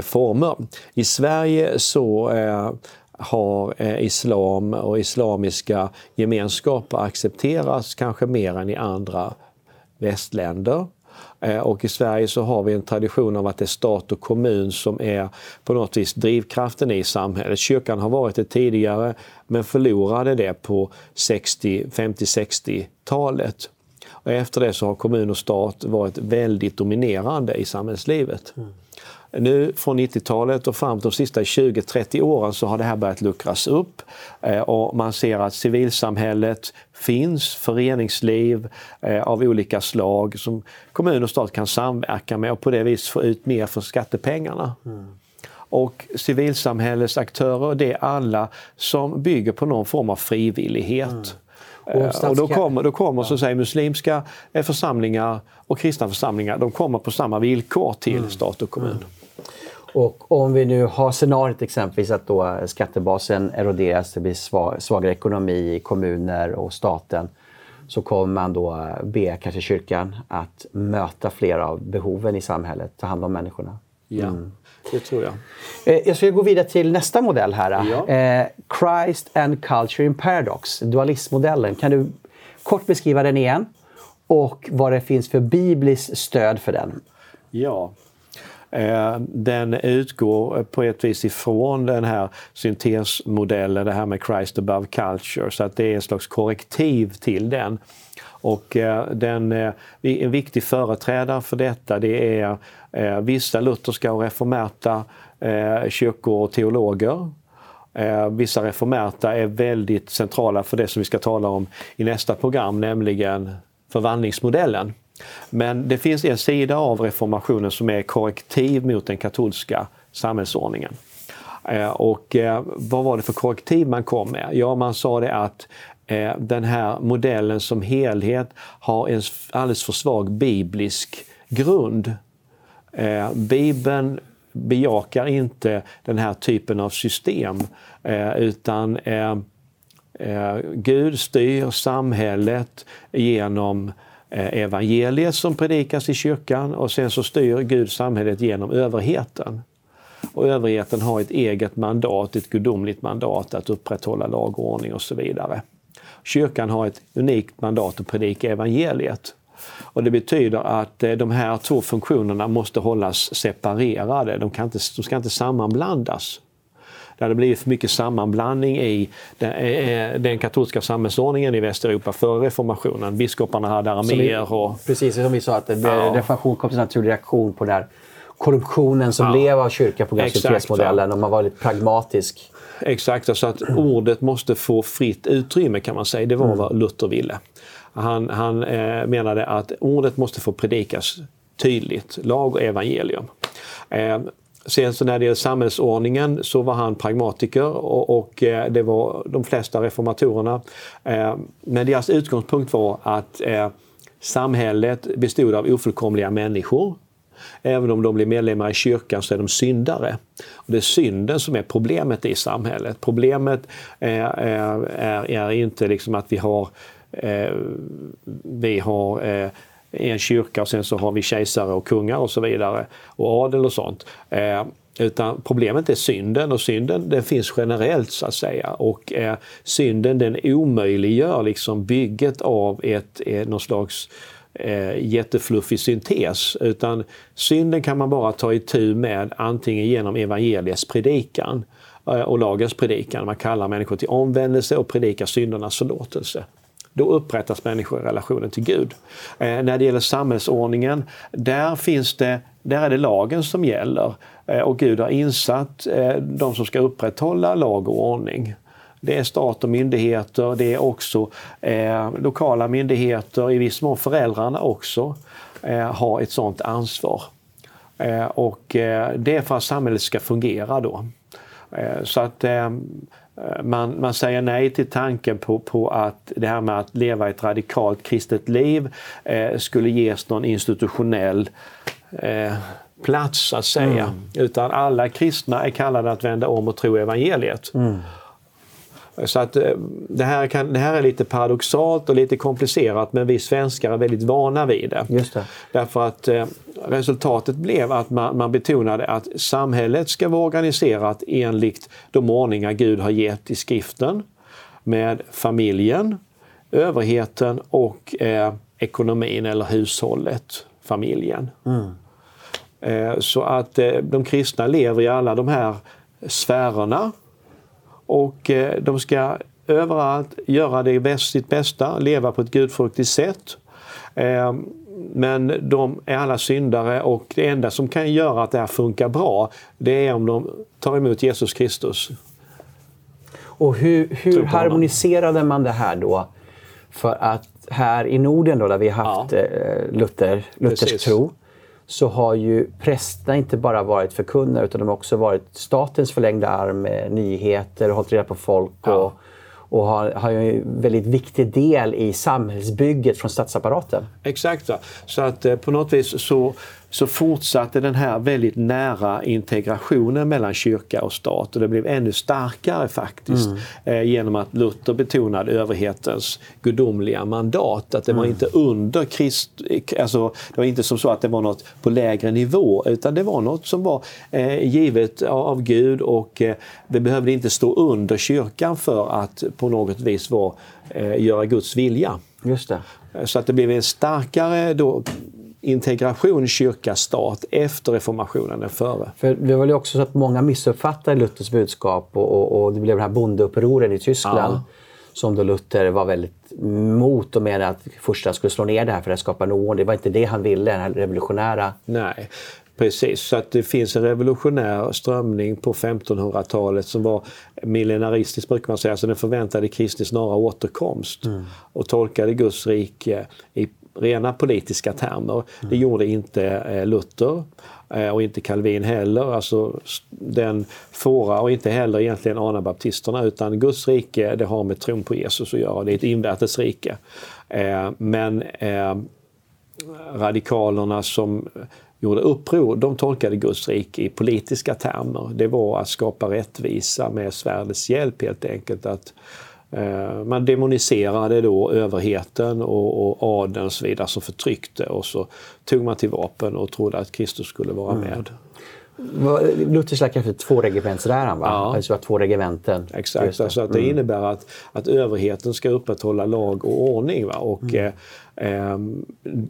former. I Sverige så eh, har eh, islam och islamiska gemenskaper accepteras kanske mer än i andra västländer. Eh, och i Sverige så har vi en tradition av att det är stat och kommun som är på något vis drivkraften i samhället. Kyrkan har varit det tidigare men förlorade det på femtio-sextiotalet. Och efter det så har kommun och stat varit väldigt dominerande i samhällslivet. Mm. Nu från nittiotalet och fram till de sista tjugo trettio åren så har det här börjat luckras upp och man ser att civilsamhället finns, föreningsliv av olika slag som kommun och stat kan samverka med och på det vis få ut mer för skattepengarna. Mm. Och civilsamhällets aktörer, det är alla som bygger på någon form av frivillighet. Mm. Och, och då kommer, då kommer så att säga, muslimska församlingar och kristna församlingar, de kommer på samma villkor till mm. stat och kommun. Mm. Och om vi nu har scenariot exempelvis att då skattebasen eroderas, det blir svag, svagare ekonomi i kommuner och staten, så kommer man då be kanske kyrkan att möta flera av behoven i samhället, ta hand om människorna. Ja, mm. det tror jag. Jag ska gå vidare till nästa modell här. Ja. Christ and Culture in Paradox, dualismmodellen. Kan du kort beskriva den igen och vad det finns för bibliskt stöd för den? Ja, den utgår på ett vis ifrån den här syntesmodellen, det här med Christ above culture, så att det är en slags korrektiv till den. Och den, en viktig företrädare för detta, det är vissa lutherska och reformerta kyrkor och teologer. Vissa reformerta är väldigt centrala för det som vi ska tala om i nästa program, nämligen förvandlingsmodellen. Men det finns en sida av reformationen som är korrektiv mot den katolska samhällsordningen. Och vad var det för korrektiv man kom med? Ja, man sa det att den här modellen som helhet har en alldeles för svag biblisk grund. Bibeln bejakar inte den här typen av system, utan Gud styr samhället genom evangeliet som predikas i kyrkan, och sen så styr Gud samhället genom överheten. Och överheten har ett eget mandat, ett gudomligt mandat att upprätthålla lag och ordning och så vidare. Kyrkan har ett unikt mandat att predika evangeliet. Och det betyder att de här två funktionerna måste hållas separerade. De kan inte, de ska inte sammanblandas. Det hade blivit för mycket sammanblandning i den, den katolska samhällsordningen i Västeuropa före reformationen. Biskoparna hade arméer och... Precis, som vi sa att ja. reformation kom till en naturlig reaktion på den här korruptionen som ja. Lev av kyrka på syntesmodellen, och man var lite pragmatisk. Exakt, så att ordet måste få fritt utrymme, kan man säga. Det var mm. vad Luther ville. Han, han eh, menade att ordet måste få predikas tydligt, lag och evangelium. Eh, sen så när det gäller samhällsordningen så var han pragmatiker, och, och eh, det var de flesta reformatorerna. Eh, men deras utgångspunkt var att eh, samhället bestod av ofullkomliga människor. Även om de blir medlemmar i kyrkan så är de syndare. Och det är synden som är problemet i samhället. Problemet är, är, är inte liksom att vi har, eh, vi har eh, en kyrka och sen så har vi kejsare och kungar och så vidare. Och adel och sånt. Eh, utan problemet är synden, och synden den finns generellt så att säga. Och eh, synden den omöjliggör liksom bygget av ett, eh, någon slags... Eh, jättefluffig syntes, utan synden kan man bara ta itu med antingen genom evangeliets predikan eh, och lagens predikan. Man kallar människor till omvändelse och predikar syndernas förlåtelse. Då upprättas människor i relationen till Gud. Eh, när det gäller samhällsordningen, där finns det, där är det lagen som gäller, eh, och Gud har insatt eh, de som ska upprätthålla lag och ordning. Det är stat och myndigheter, det är också eh, lokala myndigheter, i viss mån föräldrarna också eh, har ett sådant ansvar. Eh, och eh, det är för att samhället ska fungera då. Eh, så att eh, man, man säger nej till tanken på, på att det här med att leva ett radikalt kristet liv eh, skulle ges någon institutionell eh, plats att säga. Mm. Utan alla kristna är kallade att vända om och tro evangeliet. Mm. Så att det här, kan, det här är lite paradoxalt och lite komplicerat, men vi svenskar är väldigt vana vid det. Just det. Därför att eh, resultatet blev att man, man betonade att samhället ska vara organiserat enligt de ordningar Gud har gett i skriften, med familjen, överheten och eh, ekonomin eller hushållet, familjen. Mm. Eh, så att eh, de kristna lever i alla de här sfärerna. Och de ska överallt göra det bäst, sitt bästa, leva på ett gudfruktigt sätt. Men de är alla syndare, och det enda som kan göra att det här funkar bra, det är om de tar emot Jesus Kristus. Och hur, hur harmoniserade man det här då? För att här i Norden då, där vi har haft ja. Luther, Luthers tro, så har ju prästerna inte bara varit förkunnare, utan de har också varit statens förlängda arm med nyheter och hållit reda på folk ja. och, och har, har ju en väldigt viktig del i samhällsbygget från statsapparaten. Exakt. Så att eh, på något vis så, så fortsatte den här väldigt nära integrationen mellan kyrka och stat, och det blev ännu starkare faktiskt mm. eh, genom att Luther betonade överhetens gudomliga mandat, att det mm. var inte under krist, alltså det var inte som så att det var något på lägre nivå, utan det var något som var eh, givet av Gud, och eh, det behövde inte stå under kyrkan för att på något vis var, eh, göra Guds vilja. Just det. Så att det blev en starkare då integration kyrka-stat efter reformationen än före. För det var ju också så att många missuppfattade Luthers budskap, och, och, och det blev den här bondeupproren i Tyskland ja. som då Luther var väldigt mot, och menade att första skulle slå ner det här för att skapa en ordning. Det var inte det han ville, den här revolutionära. Nej, precis. Så att det finns en revolutionär strömning på femtonhundratalet som var millenaristisk, brukar man säga. Så den förväntade Kristi snara återkomst mm. och tolkade Guds rike i rena politiska termer. Det gjorde inte Luther och inte Calvin heller, alltså den fåra, och inte heller egentligen anabaptisterna, utan Guds rike, det har med tron på Jesus att göra. Det är ett invärtes rike. Men radikalerna som gjorde uppror, de tolkade Guds rike i politiska termer. Det var att skapa rättvisa med svärdets hjälp, helt enkelt, att man demoniserade då överheten och, och adeln och så vidare som förtryckte, och så tog man till vapen och trodde att Kristus skulle vara mm. med. Luther snackade för två regementer där han var. Ja. Alltså två regementen. Exakt, så att det mm. innebär att, att överheten ska upprätthålla lag och ordning. Va? Och mm. eh, eh,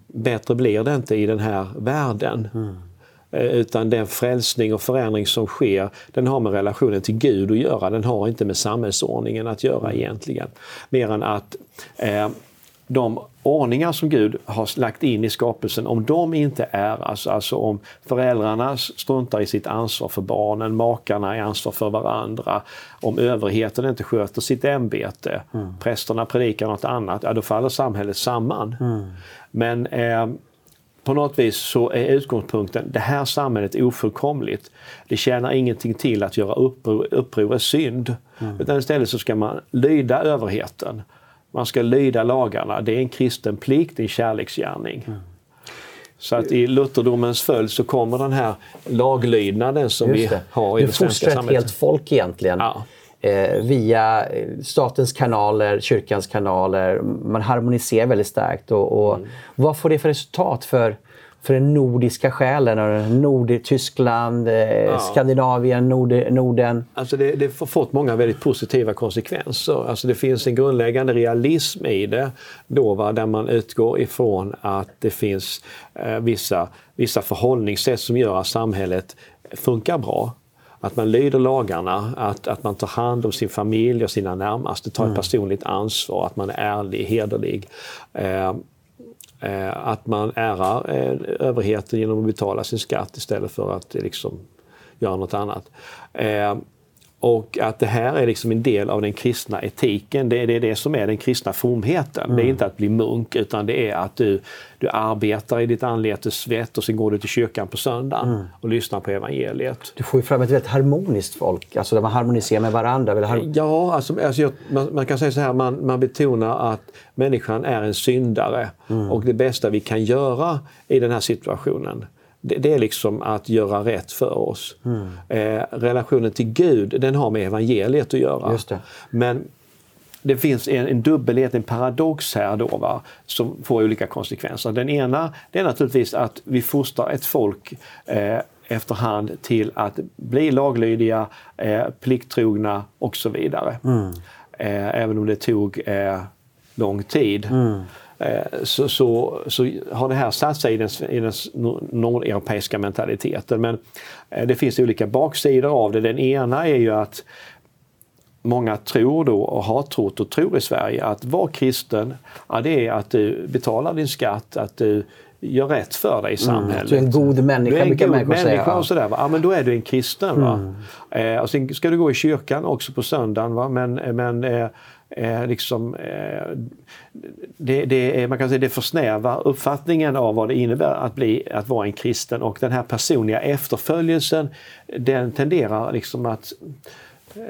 bättre blir det inte i den här världen. Mm. Utan den frälsning och förändring som sker, den har med relationen till Gud att göra. Den har inte med samhällsordningen att göra egentligen. Mer än att eh, de ordningar som Gud har lagt in i skapelsen, om de inte är, alltså, alltså om föräldrarna struntar i sitt ansvar för barnen, makarna är ansvar för varandra, om överheten inte sköter sitt ämbete, mm. prästerna predikar något annat, ja, då faller samhället samman. Mm. Men Eh, på något vis så är utgångspunkten, det här samhället är ofullkomligt. Det tjänar ingenting till att göra uppror, uppror är synd. Mm. Utan istället så ska man lyda överheten. Man ska lyda lagarna. Det är en kristen plikt, en kärleksgärning. Mm. Så att i lutherdomens följd så kommer den här laglydnaden som vi har i det, det svenska samhället. Det helt folk egentligen. Ja. Eh, via statens kanaler, kyrkans kanaler. Man harmoniserar väldigt starkt. Och, och mm. vad får det för resultat för, för den nordiska själen? Nord- Tyskland, eh, ja. Skandinavien, Nord- Norden. Alltså det, det har fått många väldigt positiva konsekvenser. Alltså det finns en grundläggande realism i det. Då, va, där man utgår ifrån att det finns eh, vissa, vissa förhållningssätt som gör att samhället funkar bra. Att man lyder lagarna, att, att man tar hand om sin familj och sina närmaste, tar mm. ett personligt ansvar, att man är ärlig, hederlig. Eh, eh, att man ärar eh, överheten genom att betala sin skatt istället för att liksom, göra något annat. Eh, och att det här är liksom en del av den kristna etiken. Det är det, det som är den kristna fromheten. Mm. Det är inte att bli munk, utan det är att du, du arbetar i ditt anletes svett, och sen går du till kyrkan på söndagen mm. och lyssnar på evangeliet. Du får ju fram ett väldigt harmoniskt folk, alltså där man harmoniserar med varandra. Har- ja, alltså, alltså jag, man, man kan säga så här, man, man betonar att människan är en syndare mm. och det bästa vi kan göra i den här situationen, det, det är liksom att göra rätt för oss. Mm. Eh, relationen till Gud, den har med evangeliet att göra. Just det. Men det finns en, en dubbelhet, en paradox här då, va, som får olika konsekvenser. Den ena, det är naturligtvis att vi fostrar ett folk eh, efterhand till att bli laglydiga, eh, plikttrogna och så vidare. Mm. Eh, även om det tog eh, lång tid. Mm. Så, så, så har det här satt sig i den, i den nordeuropeiska mentaliteten. Men det finns olika baksidor av det. Den ena är ju att många tror då, och har trott och tror i Sverige, att vara kristen, ja, det är att du betalar din skatt, att du gör rätt för dig i samhället. Mm, du är en god människa, du är en god människa, människa och sådär. Va? Ja, men då är du en kristen. Va? Mm. Eh, och sen ska du gå i kyrkan också på söndagen. Va? Men... men eh, Eh, liksom, eh, det, det, man kan säga det försnävar uppfattningen av vad det innebär att, bli, att vara en kristen, och den här personliga efterföljelsen, den tenderar liksom att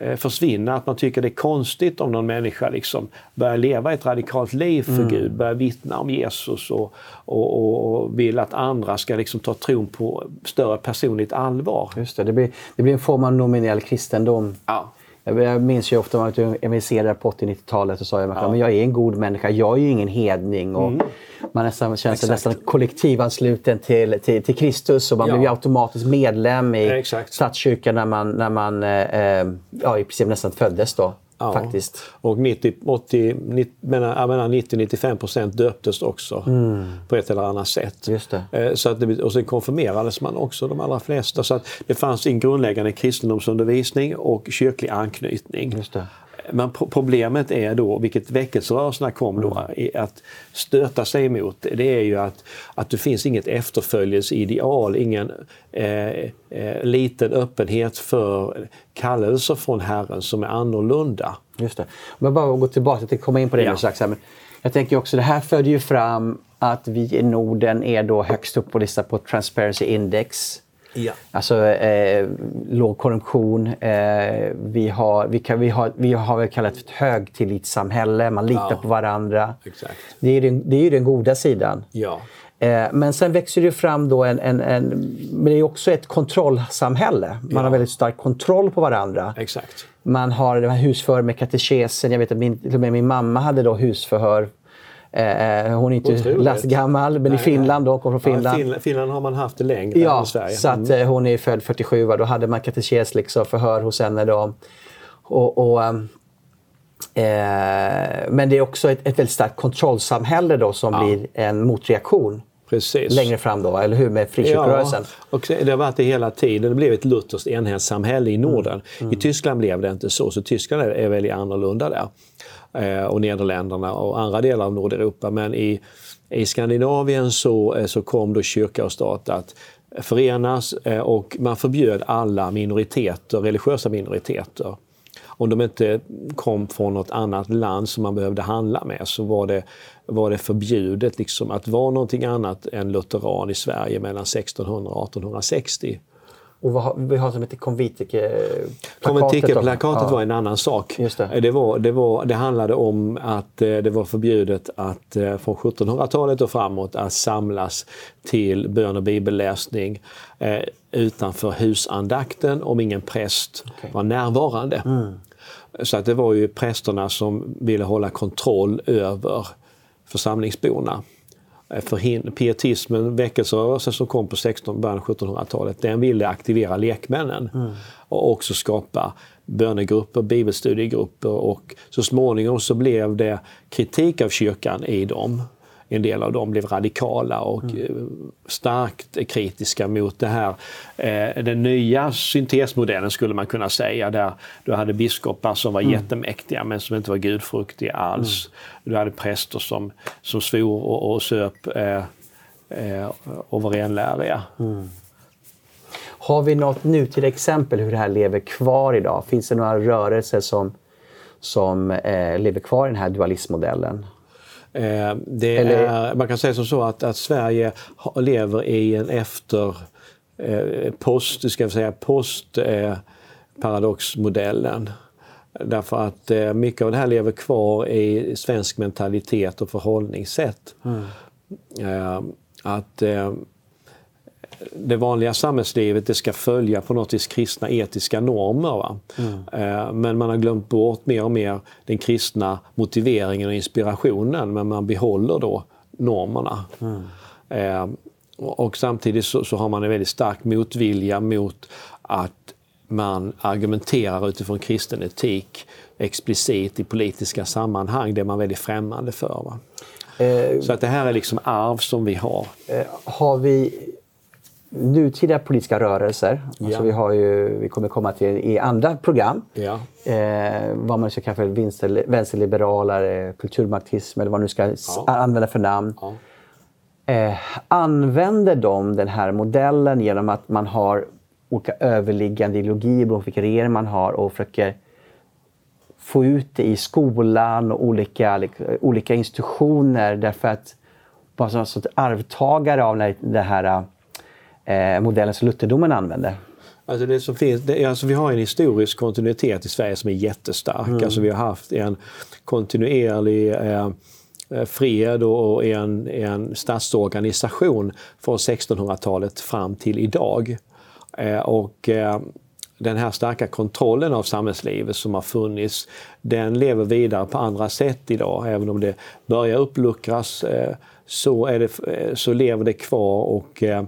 eh, försvinna, att man tycker det är konstigt om någon människa liksom börjar leva ett radikalt liv för mm. Gud, börjar vittna om Jesus och, och, och vill att andra ska liksom ta tron på större personligt allvar. Just det, det blir, det blir en form av nominell kristendom. Ja. Jag minns ju ofta när jag evangeliserade på åttio-nittiotalet och sa jag, ja. Men jag är en god människa, jag är ju ingen hedning. Och mm. Man nästan känner sig nästan kollektivansluten till, till, till Kristus, och man ja. blir ju automatiskt medlem i Exakt. statskyrkan när man, när man eh, ja, i princip nästan föddes då. Ja. Faktiskt. Och nittio till nittiofem procent döptes också mm. på ett eller annat sätt. Just det. Så att det, och sen konfirmerades man också, de allra flesta. Så att det fanns en grundläggande kristendomsundervisning och kyrklig anknytning. Just det. Men problemet är då, vilket väckelserörelserna kom då, mm. att stöta sig emot, det är ju att, att det finns inget efterföljelseideal, ingen eh, eh, liten öppenhet för kallelser från Herren som är annorlunda. Just det. Om jag bara går tillbaka till att komma in på det ja. strax här, men jag tänker också, det här föder ju fram att vi i Norden är då högst upp på listan på Transparency Index. Ja. Alltså eh, låg korruption, eh, vi, har, vi, kan, vi, har, vi har väl kallat för ett högtillitssamhälle, man litar ja. på varandra. Exakt. Det är ju den, det är ju den goda sidan. Ja. Eh, men sen växer det fram då en, en, en, men det är också ett kontrollsamhälle. Man ja. har väldigt stark kontroll på varandra. Exakt. Man har det här husförhör med katekesen, jag vet att min, till och med min mamma hade då husförhör. Eh, hon är inte lastgammal, men nej, i Finland då, kom från Finland. Ja, Finland har man haft det länge ja, än i Sverige. Så att, eh, hon är född fyrtiosju, då hade man katekes liksom, förhör hos henne då. Och, och, eh, men det är också ett, ett väldigt starkt kontrollsamhälle då, som ja. blir en motreaktion. Precis. Längre fram då, eller hur, med frikyrkorörelsen. Ja, och det har varit det hela tiden. Det blev ett lutherskt enhetssamhälle i Norden. Mm. Mm. I Tyskland blev det inte så, så Tyskland är väldigt annorlunda där. Eh, och Nederländerna och andra delar av Nordeuropa. Men i, i Skandinavien så, så kom då kyrka och stat att förenas, eh, och man förbjöd alla minoriteter, religiösa minoriteter. Om de inte kom från något annat land som man behövde handla med, så var det, var det förbjudet liksom att vara någonting annat än lutheran i Sverige mellan sextonhundra och artonhundrasextio. Och vad har, vi har som heter konventikelplakatet. Konventikelplakatet var en annan sak. Just det. Det, var, det, var, det handlade om att det var förbjudet att från sjuttonhundratalet och framåt att samlas till bön och bibelläsning eh, utanför husandakten om ingen präst okay. var närvarande. Mm. Så att det var ju prästerna som ville hålla kontroll över församlingsborna. För pietismen, väckelserörelsen som kom på sextonhundra- och sjuttonhundratalet, den ville aktivera lekmännen mm. och också skapa bönegrupper, bibelstudiegrupper, och så småningom så blev det kritik av kyrkan i dem. En del av dem blev radikala och mm. starkt kritiska mot det här. Eh, den nya syntesmodellen skulle man kunna säga, där du hade biskopar som var mm. jättemäktiga men som inte var gudfruktiga alls. Mm. Du hade präster som, som svor och, och söp eh, eh, och var renläriga. Mm. Har vi något nu till exempel hur det här lever kvar idag? Finns det några rörelser som, som eh, lever kvar i den här dualismmodellen? Eh, det är, man kan säga som så att, att Sverige lever i en efter eh, post, ska vi säga post eh, paradoxmodellen, därför att eh, mycket av det här lever kvar i svensk mentalitet och förhållningssätt. Mm. Eh, att eh, det vanliga samhällslivet, det ska följa på något vis kristna etiska normer. Va? Mm. Men man har glömt bort mer och mer den kristna motiveringen och inspirationen, men man behåller då normerna. Mm. Och samtidigt så, så har man en väldigt stark motvilja mot att man argumenterar utifrån kristen etik explicit i politiska sammanhang. Det är man väldigt främmande för. Va? Eh, så att det här är liksom arv som vi har. Eh, har vi nutida politiska rörelser? Ja. Alltså vi, har ju, vi kommer komma till i andra program. Ja. Eh, vad man ska kalla för vinster, vänsterliberala, kulturmarxism eller vad man nu ska ja. använda för namn. Ja. Eh, använder de den här modellen genom att man har olika överliggande ideologier beroende på vilka regeringar man har och försöker få ut det i skolan och olika, olika institutioner, därför att bara som sånt arvtagare av den här eh, modellen som lutherdomen använde? Alltså det som finns, det, alltså vi har en historisk kontinuitet i Sverige som är jättestark. Mm. Alltså vi har haft en kontinuerlig eh, fred och en, en statsorganisation från sextonhundratalet fram till idag. Eh, och eh, den här starka kontrollen av samhällslivet som har funnits, den lever vidare på andra sätt idag. Även om det börjar uppluckras eh, så, är det, eh, så lever det kvar. Och eh,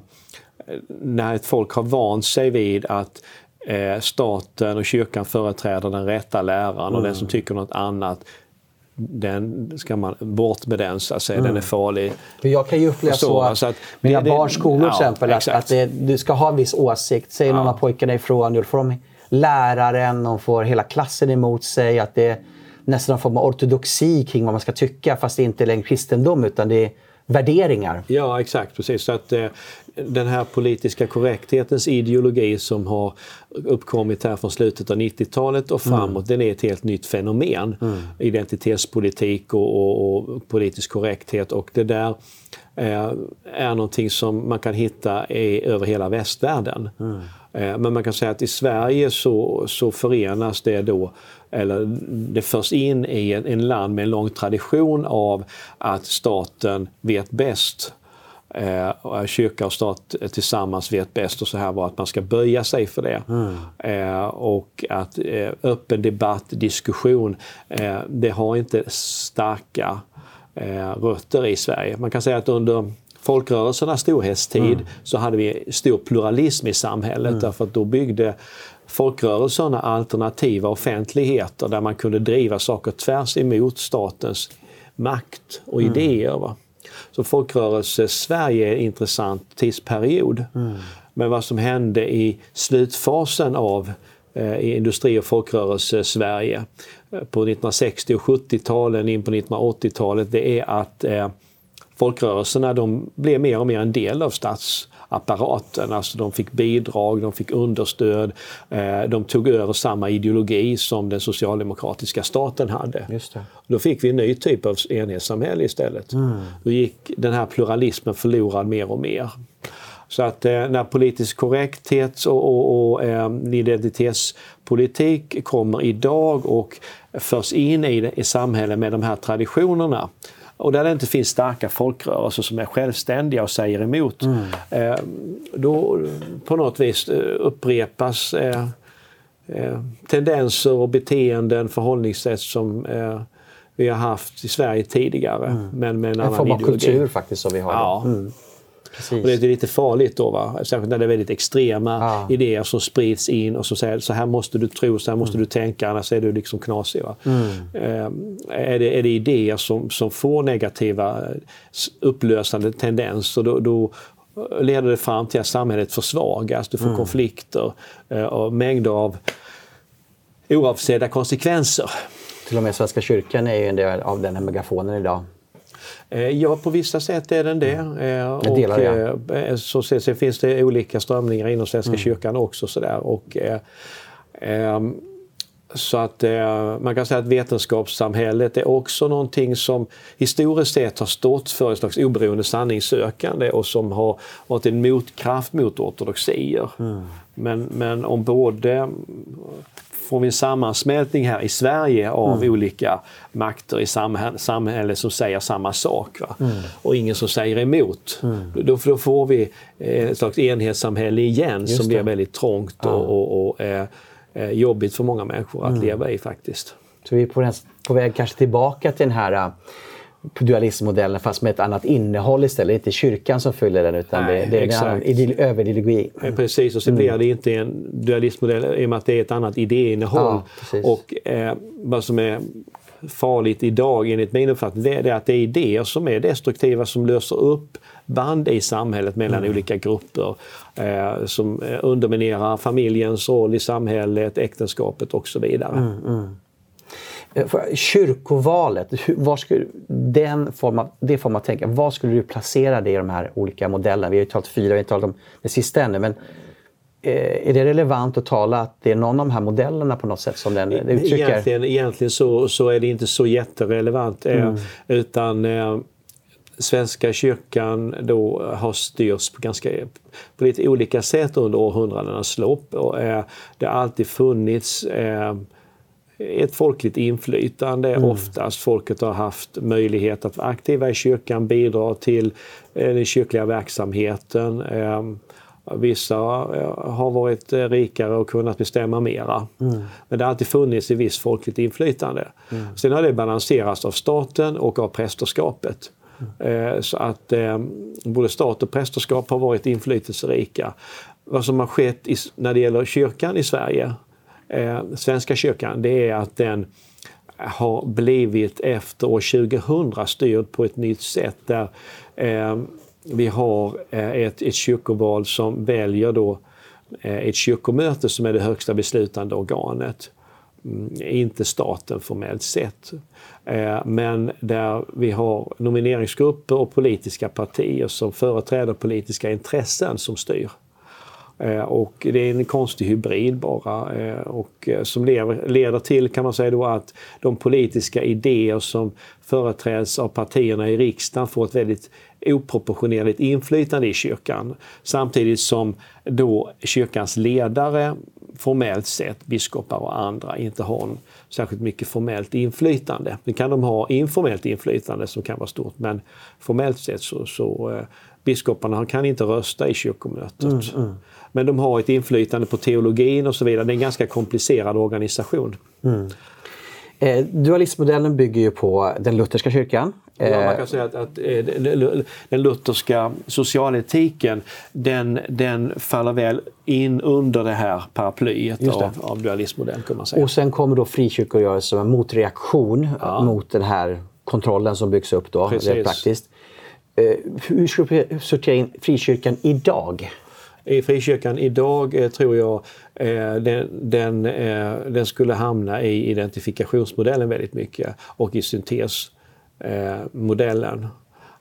när ett folk har vant sig vid att eh, staten och kyrkan företräder den rätta läran och mm. den som tycker något annat, den ska man bort med den, så att säga, mm. den är farlig. För jag kan ju uppleva så, så att, så att mina det, barns skolor till ja, exempel, att, att det, du ska ha en viss åsikt, säger ja. någon av pojkarna ifrån, då får de läraren, de får hela klassen emot sig, att det är nästan en form av ortodoxi kring vad man ska tycka, fast det är inte längre kristendom utan det är värderingar. Ja, exakt, precis. Så att eh, den här politiska korrekthetens ideologi som har uppkommit här från slutet av nittiotalet och framåt, mm. den är ett helt nytt fenomen. Mm. Identitetspolitik och, och, och politisk korrekthet, och det där eh, är någonting som man kan hitta i, över hela västvärlden. Mm. Eh, men man kan säga att i Sverige så, så förenas det då, eller det förs in i en, en land med en lång tradition av att staten vet bäst. Eh, kyrka och stat tillsammans vet bäst, och så här var att man ska böja sig för det. Mm. Eh, och att eh, öppen debatt, diskussion, eh, det har inte starka eh, rötter i Sverige. Man kan säga att under folkrörelsernas storhetstid mm. så hade vi stor pluralism i samhället, mm. därför att då byggde folkrörelserna alternativa offentligheter där man kunde driva saker tvärs emot statens makt och mm. idéer. Va? Så folkrörelse Sverige är en intressant tidsperiod. Mm. Men vad som hände i slutfasen av eh, industri- och folkrörelse Sverige eh, på nittonhundrasextio- och sjuttio-talen in på nittonhundraåttio-talet, det är att eh, folkrörelserna, de blev mer och mer en del av statsapparaten. Alltså de fick bidrag, de fick understöd, eh, de tog över samma ideologi som den socialdemokratiska staten hade. Just det. Då fick vi en ny typ av enhetssamhälle istället. Mm. Då gick den här pluralismen förlorad mer och mer. Så att eh, när politisk korrekthet och, och, och eh, identitetspolitik kommer idag och förs in i, i samhället med de här traditionerna, och där det inte finns starka folkrörelser som är självständiga och säger emot, mm. då på något vis upprepas tendenser och beteenden, förhållningssätt som vi har haft i Sverige tidigare. Mm. Men med en, en annan form av kultur faktiskt som vi har. Ja. Mm. Precis. Och det är lite farligt då, va? Särskilt när det är väldigt extrema ah. idéer som sprids in och som säger så här måste du tro, så här måste mm. du tänka, annars är du liksom knasig. Va? Mm. Eh, är, det, är det idéer som, som får negativa upplösande tendenser, då, då leder det fram till att samhället försvagas, du får mm. konflikter eh, och mängder av oavsedda konsekvenser. Till och med Svenska kyrkan är ju en del av den här megafonen idag. Ja, på vissa sätt är den det. Mm. Och delar, ja. så, så, så finns det olika strömningar inom Svenska mm. kyrkan också. Så, där. Och, eh, eh, så att eh, man kan säga att vetenskapssamhället är också någonting som historiskt sett har stått för en slags oberoende sanningssökande och som har varit en motkraft mot ortodoxier. Mm. Men, men om både får vi en sammansmältning här i Sverige av mm. olika makter i samhället samhälle som säger samma sak, va? Mm. Och ingen som säger emot. Mm. Då, då får vi ett slags enhetssamhälle igen. Just som det. Blir väldigt trångt ja. och, och eh, jobbigt för många människor att mm. leva i faktiskt. Så vi är på, den, på väg kanske tillbaka till den här dualismmodellen fast med ett annat innehåll istället. Det är inte kyrkan som fyller den utan Nej, det, det är en överideologi. Mm. Precis, och så blir det inte en dualismmodell i och med att det är ett annat idéinnehåll. Ja, och eh, vad som är farligt idag enligt min uppfattning det är att det är idéer som är destruktiva som löser upp band i samhället mellan mm. olika grupper eh, som underminerar familjens roll i samhället, äktenskapet och så vidare. Mm, mm. Kyrkovalet, vad skulle den form av, det får man tänka, vad skulle du placera det i de här olika modellerna? Vi har ju talat fyra, vi har inte talat om det sista ännu, men är det relevant att tala att det är någon av de här modellerna på något sätt som den uttrycker? Egentligen, egentligen så, så är det inte så jätterelevant mm. utan eh, Svenska kyrkan då har styrts på, ganska, på lite olika sätt under århundradenas lopp och eh, det har alltid funnits eh, ett folkligt inflytande. Mm. Oftast folket har haft möjlighet att vara aktiva i kyrkan, bidra till den kyrkliga verksamheten. Vissa har varit rikare och kunnat bestämma mera. Mm. Men det har alltid funnits ett visst folkligt inflytande. Mm. Sen har det balanserats av staten och av prästerskapet. Mm. Så att både stat och prästerskap har varit inflytelserika. Vad som har skett när det gäller kyrkan i Sverige, Svenska kyrkan, det är att den har blivit efter år tjugohundra styrd på ett nytt sätt där eh, vi har ett, ett kyrkoval som väljer då ett kyrkomöte som är det högsta beslutande organet. Inte staten formellt sett. Eh, men där vi har nomineringsgrupper och politiska partier som företräder politiska intressen som styr. Och det är en konstig hybrid bara och som leder till kan man säga då att de politiska idéer som företräds av partierna i riksdagen får ett väldigt oproportionerligt inflytande i kyrkan. Samtidigt som då kyrkans ledare formellt sett, biskopar och andra, inte har särskilt mycket formellt inflytande. Nu kan de ha informellt inflytande som kan vara stort, men formellt sett så, så biskoparna kan inte rösta i kyrkomötet. Mm, mm. Men de har ett inflytande på teologin och så vidare. Det är en ganska komplicerad organisation. Mm. Eh, dualismmodellen bygger ju på den lutherska kyrkan. Eh, ja, man kan säga att, att eh, den, den lutherska socialetiken den, den faller väl in under det här paraplyet det. Av, av dualismmodellen kan man säga. Och sen kommer då frikyrkogörelsen som en motreaktion ja. mot den här kontrollen som byggs upp då. Precis. Rent praktiskt. Eh, hur ska vi sortera in frikyrkan idag? I frikyrkan idag eh, tror jag eh, den, den, eh, den skulle hamna i identifikationsmodellen väldigt mycket och i syntesmodellen. Eh,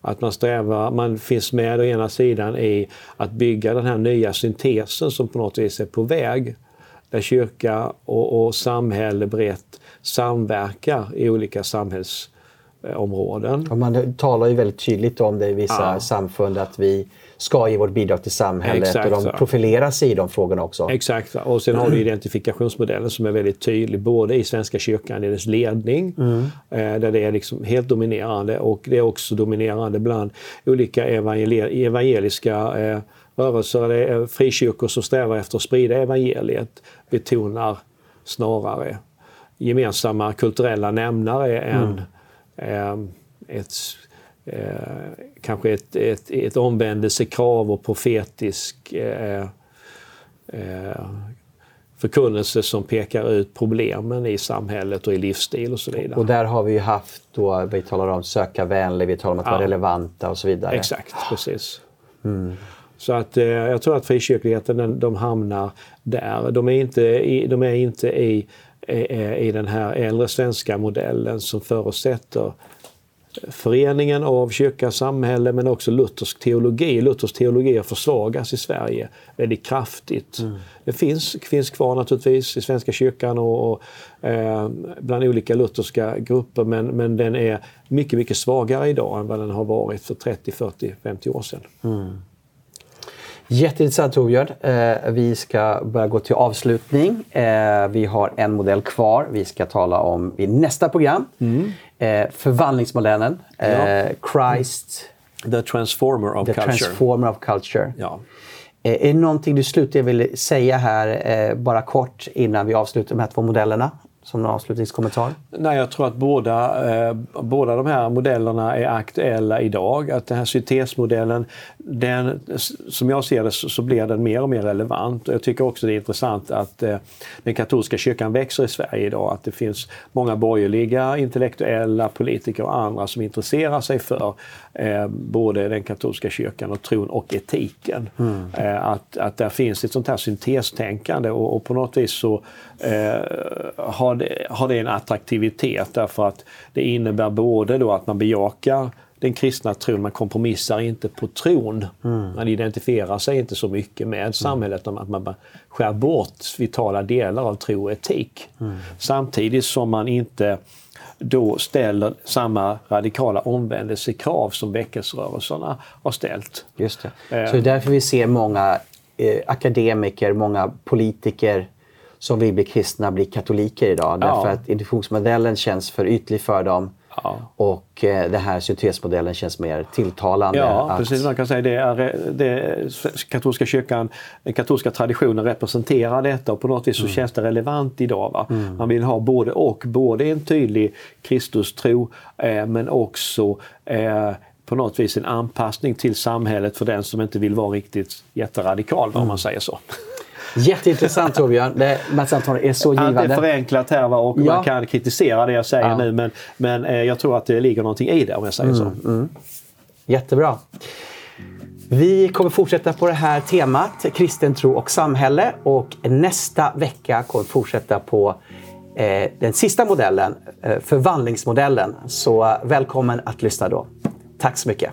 att man strävar, man finns med å ena sidan i att bygga den här nya syntesen som på något vis är på väg. Där kyrka och, och samhälle brett samverkar i olika samhällsområden. Eh, man talar ju väldigt tydligt om det i vissa ja. samfund att vi ska ge vårt bidrag till samhället. Exakt, och de profilerar sig i de frågorna också. Exakt. Och sen har du identifikationsmodellen som är väldigt tydlig både i Svenska kyrkan i dess ledning mm. där det är liksom helt dominerande och det är också dominerande bland olika evangel- evangeliska eh, rörelser. Det är frikyrkor som strävar efter att sprida evangeliet betonar snarare gemensamma kulturella nämnare än mm. eh, ett Eh, kanske ett, ett, ett omvändelsekrav och profetisk eh, eh, förkunnelse som pekar ut problemen i samhället och i livsstil och så vidare. Och där har vi ju haft då, vi talar om söka vänlig, vi talar om att ja. vara relevanta och så vidare. Exakt, precis. Mm. Så att eh, jag tror att frikyrkligheten, de hamnar där. De är inte i, de är inte i, i, i den här äldre svenska modellen som förutsätter föreningen av kyrka och samhälle men också luthersk teologi. Luthersk teologi försvagas i Sverige väldigt kraftigt. Mm. Det finns, finns kvar naturligtvis i Svenska kyrkan och, och eh, bland olika lutherska grupper men, men den är mycket, mycket svagare idag än vad den har varit för trettio, fyrtio, femtio år sedan. Mm. Jätteintressant, Torbjörn. Eh, vi ska börja gå till avslutning. Eh, vi har en modell kvar. Vi ska tala om i nästa program. Mm. Eh, förvandlingsmodellen. Ja. Eh, Christ. The transformer of the culture. Transformer of culture. Ja. Eh, är det någonting du slutligen vill säga här, eh, bara kort innan vi avslutar de här två modellerna? Som en avslutningskommentar? Nej, jag tror att båda, eh, båda de här modellerna är aktuella idag. Att den här syntesmodellen, den, som jag ser det, så, så blir den mer och mer relevant. Jag tycker också det är intressant att eh, den katolska kyrkan växer i Sverige idag. Att det finns många borgerliga, intellektuella, politiker och andra som intresserar sig för eh, både den katolska kyrkan och tron och etiken. Mm. Eh, att, att där finns ett sånt här syntestänkande och, och på något vis så eh, har har det en attraktivitet, därför att det innebär både då att man bejakar den kristna tron, man kompromissar inte på tron, mm. man identifierar sig inte så mycket med mm. samhället, om att man bara skär bort vitala delar av tro och etik, mm. samtidigt som man inte då ställer samma radikala omvändelsekrav som väckelserörelserna har ställt. Just det. Så det är därför vi ser många eh, akademiker, många politiker som vill bli kristna, bli katoliker idag. Ja. Därför att induktionsmodellen känns för ytlig för dem. Ja. Och eh, den här syntesmodellen känns mer tilltalande. Ja, att... precis. Man kan säga det är, det är, katolska kyrkan, den katolska traditionen representerar detta. Och på något vis så mm. känns det relevant idag. Va? Mm. Man vill ha både och. Både en tydlig kristustro, eh, men också... Eh, på något vis en anpassning till samhället för den som inte vill vara riktigt jätteradikal, om mm. man säger så. Jätteintressant, Torbjörn. Det är så givande. Allt är förenklat här, va? Och ja. Man kan kritisera det jag säger ja. nu, men, men eh, jag tror att det ligger någonting i det, om jag säger mm. så. Mm. Jättebra. Vi kommer fortsätta på det här temat, kristen tro och samhälle, och nästa vecka kommer vi fortsätta på eh, den sista modellen, eh, förvandlingsmodellen. Så eh, välkommen att lyssna då. Tack så mycket.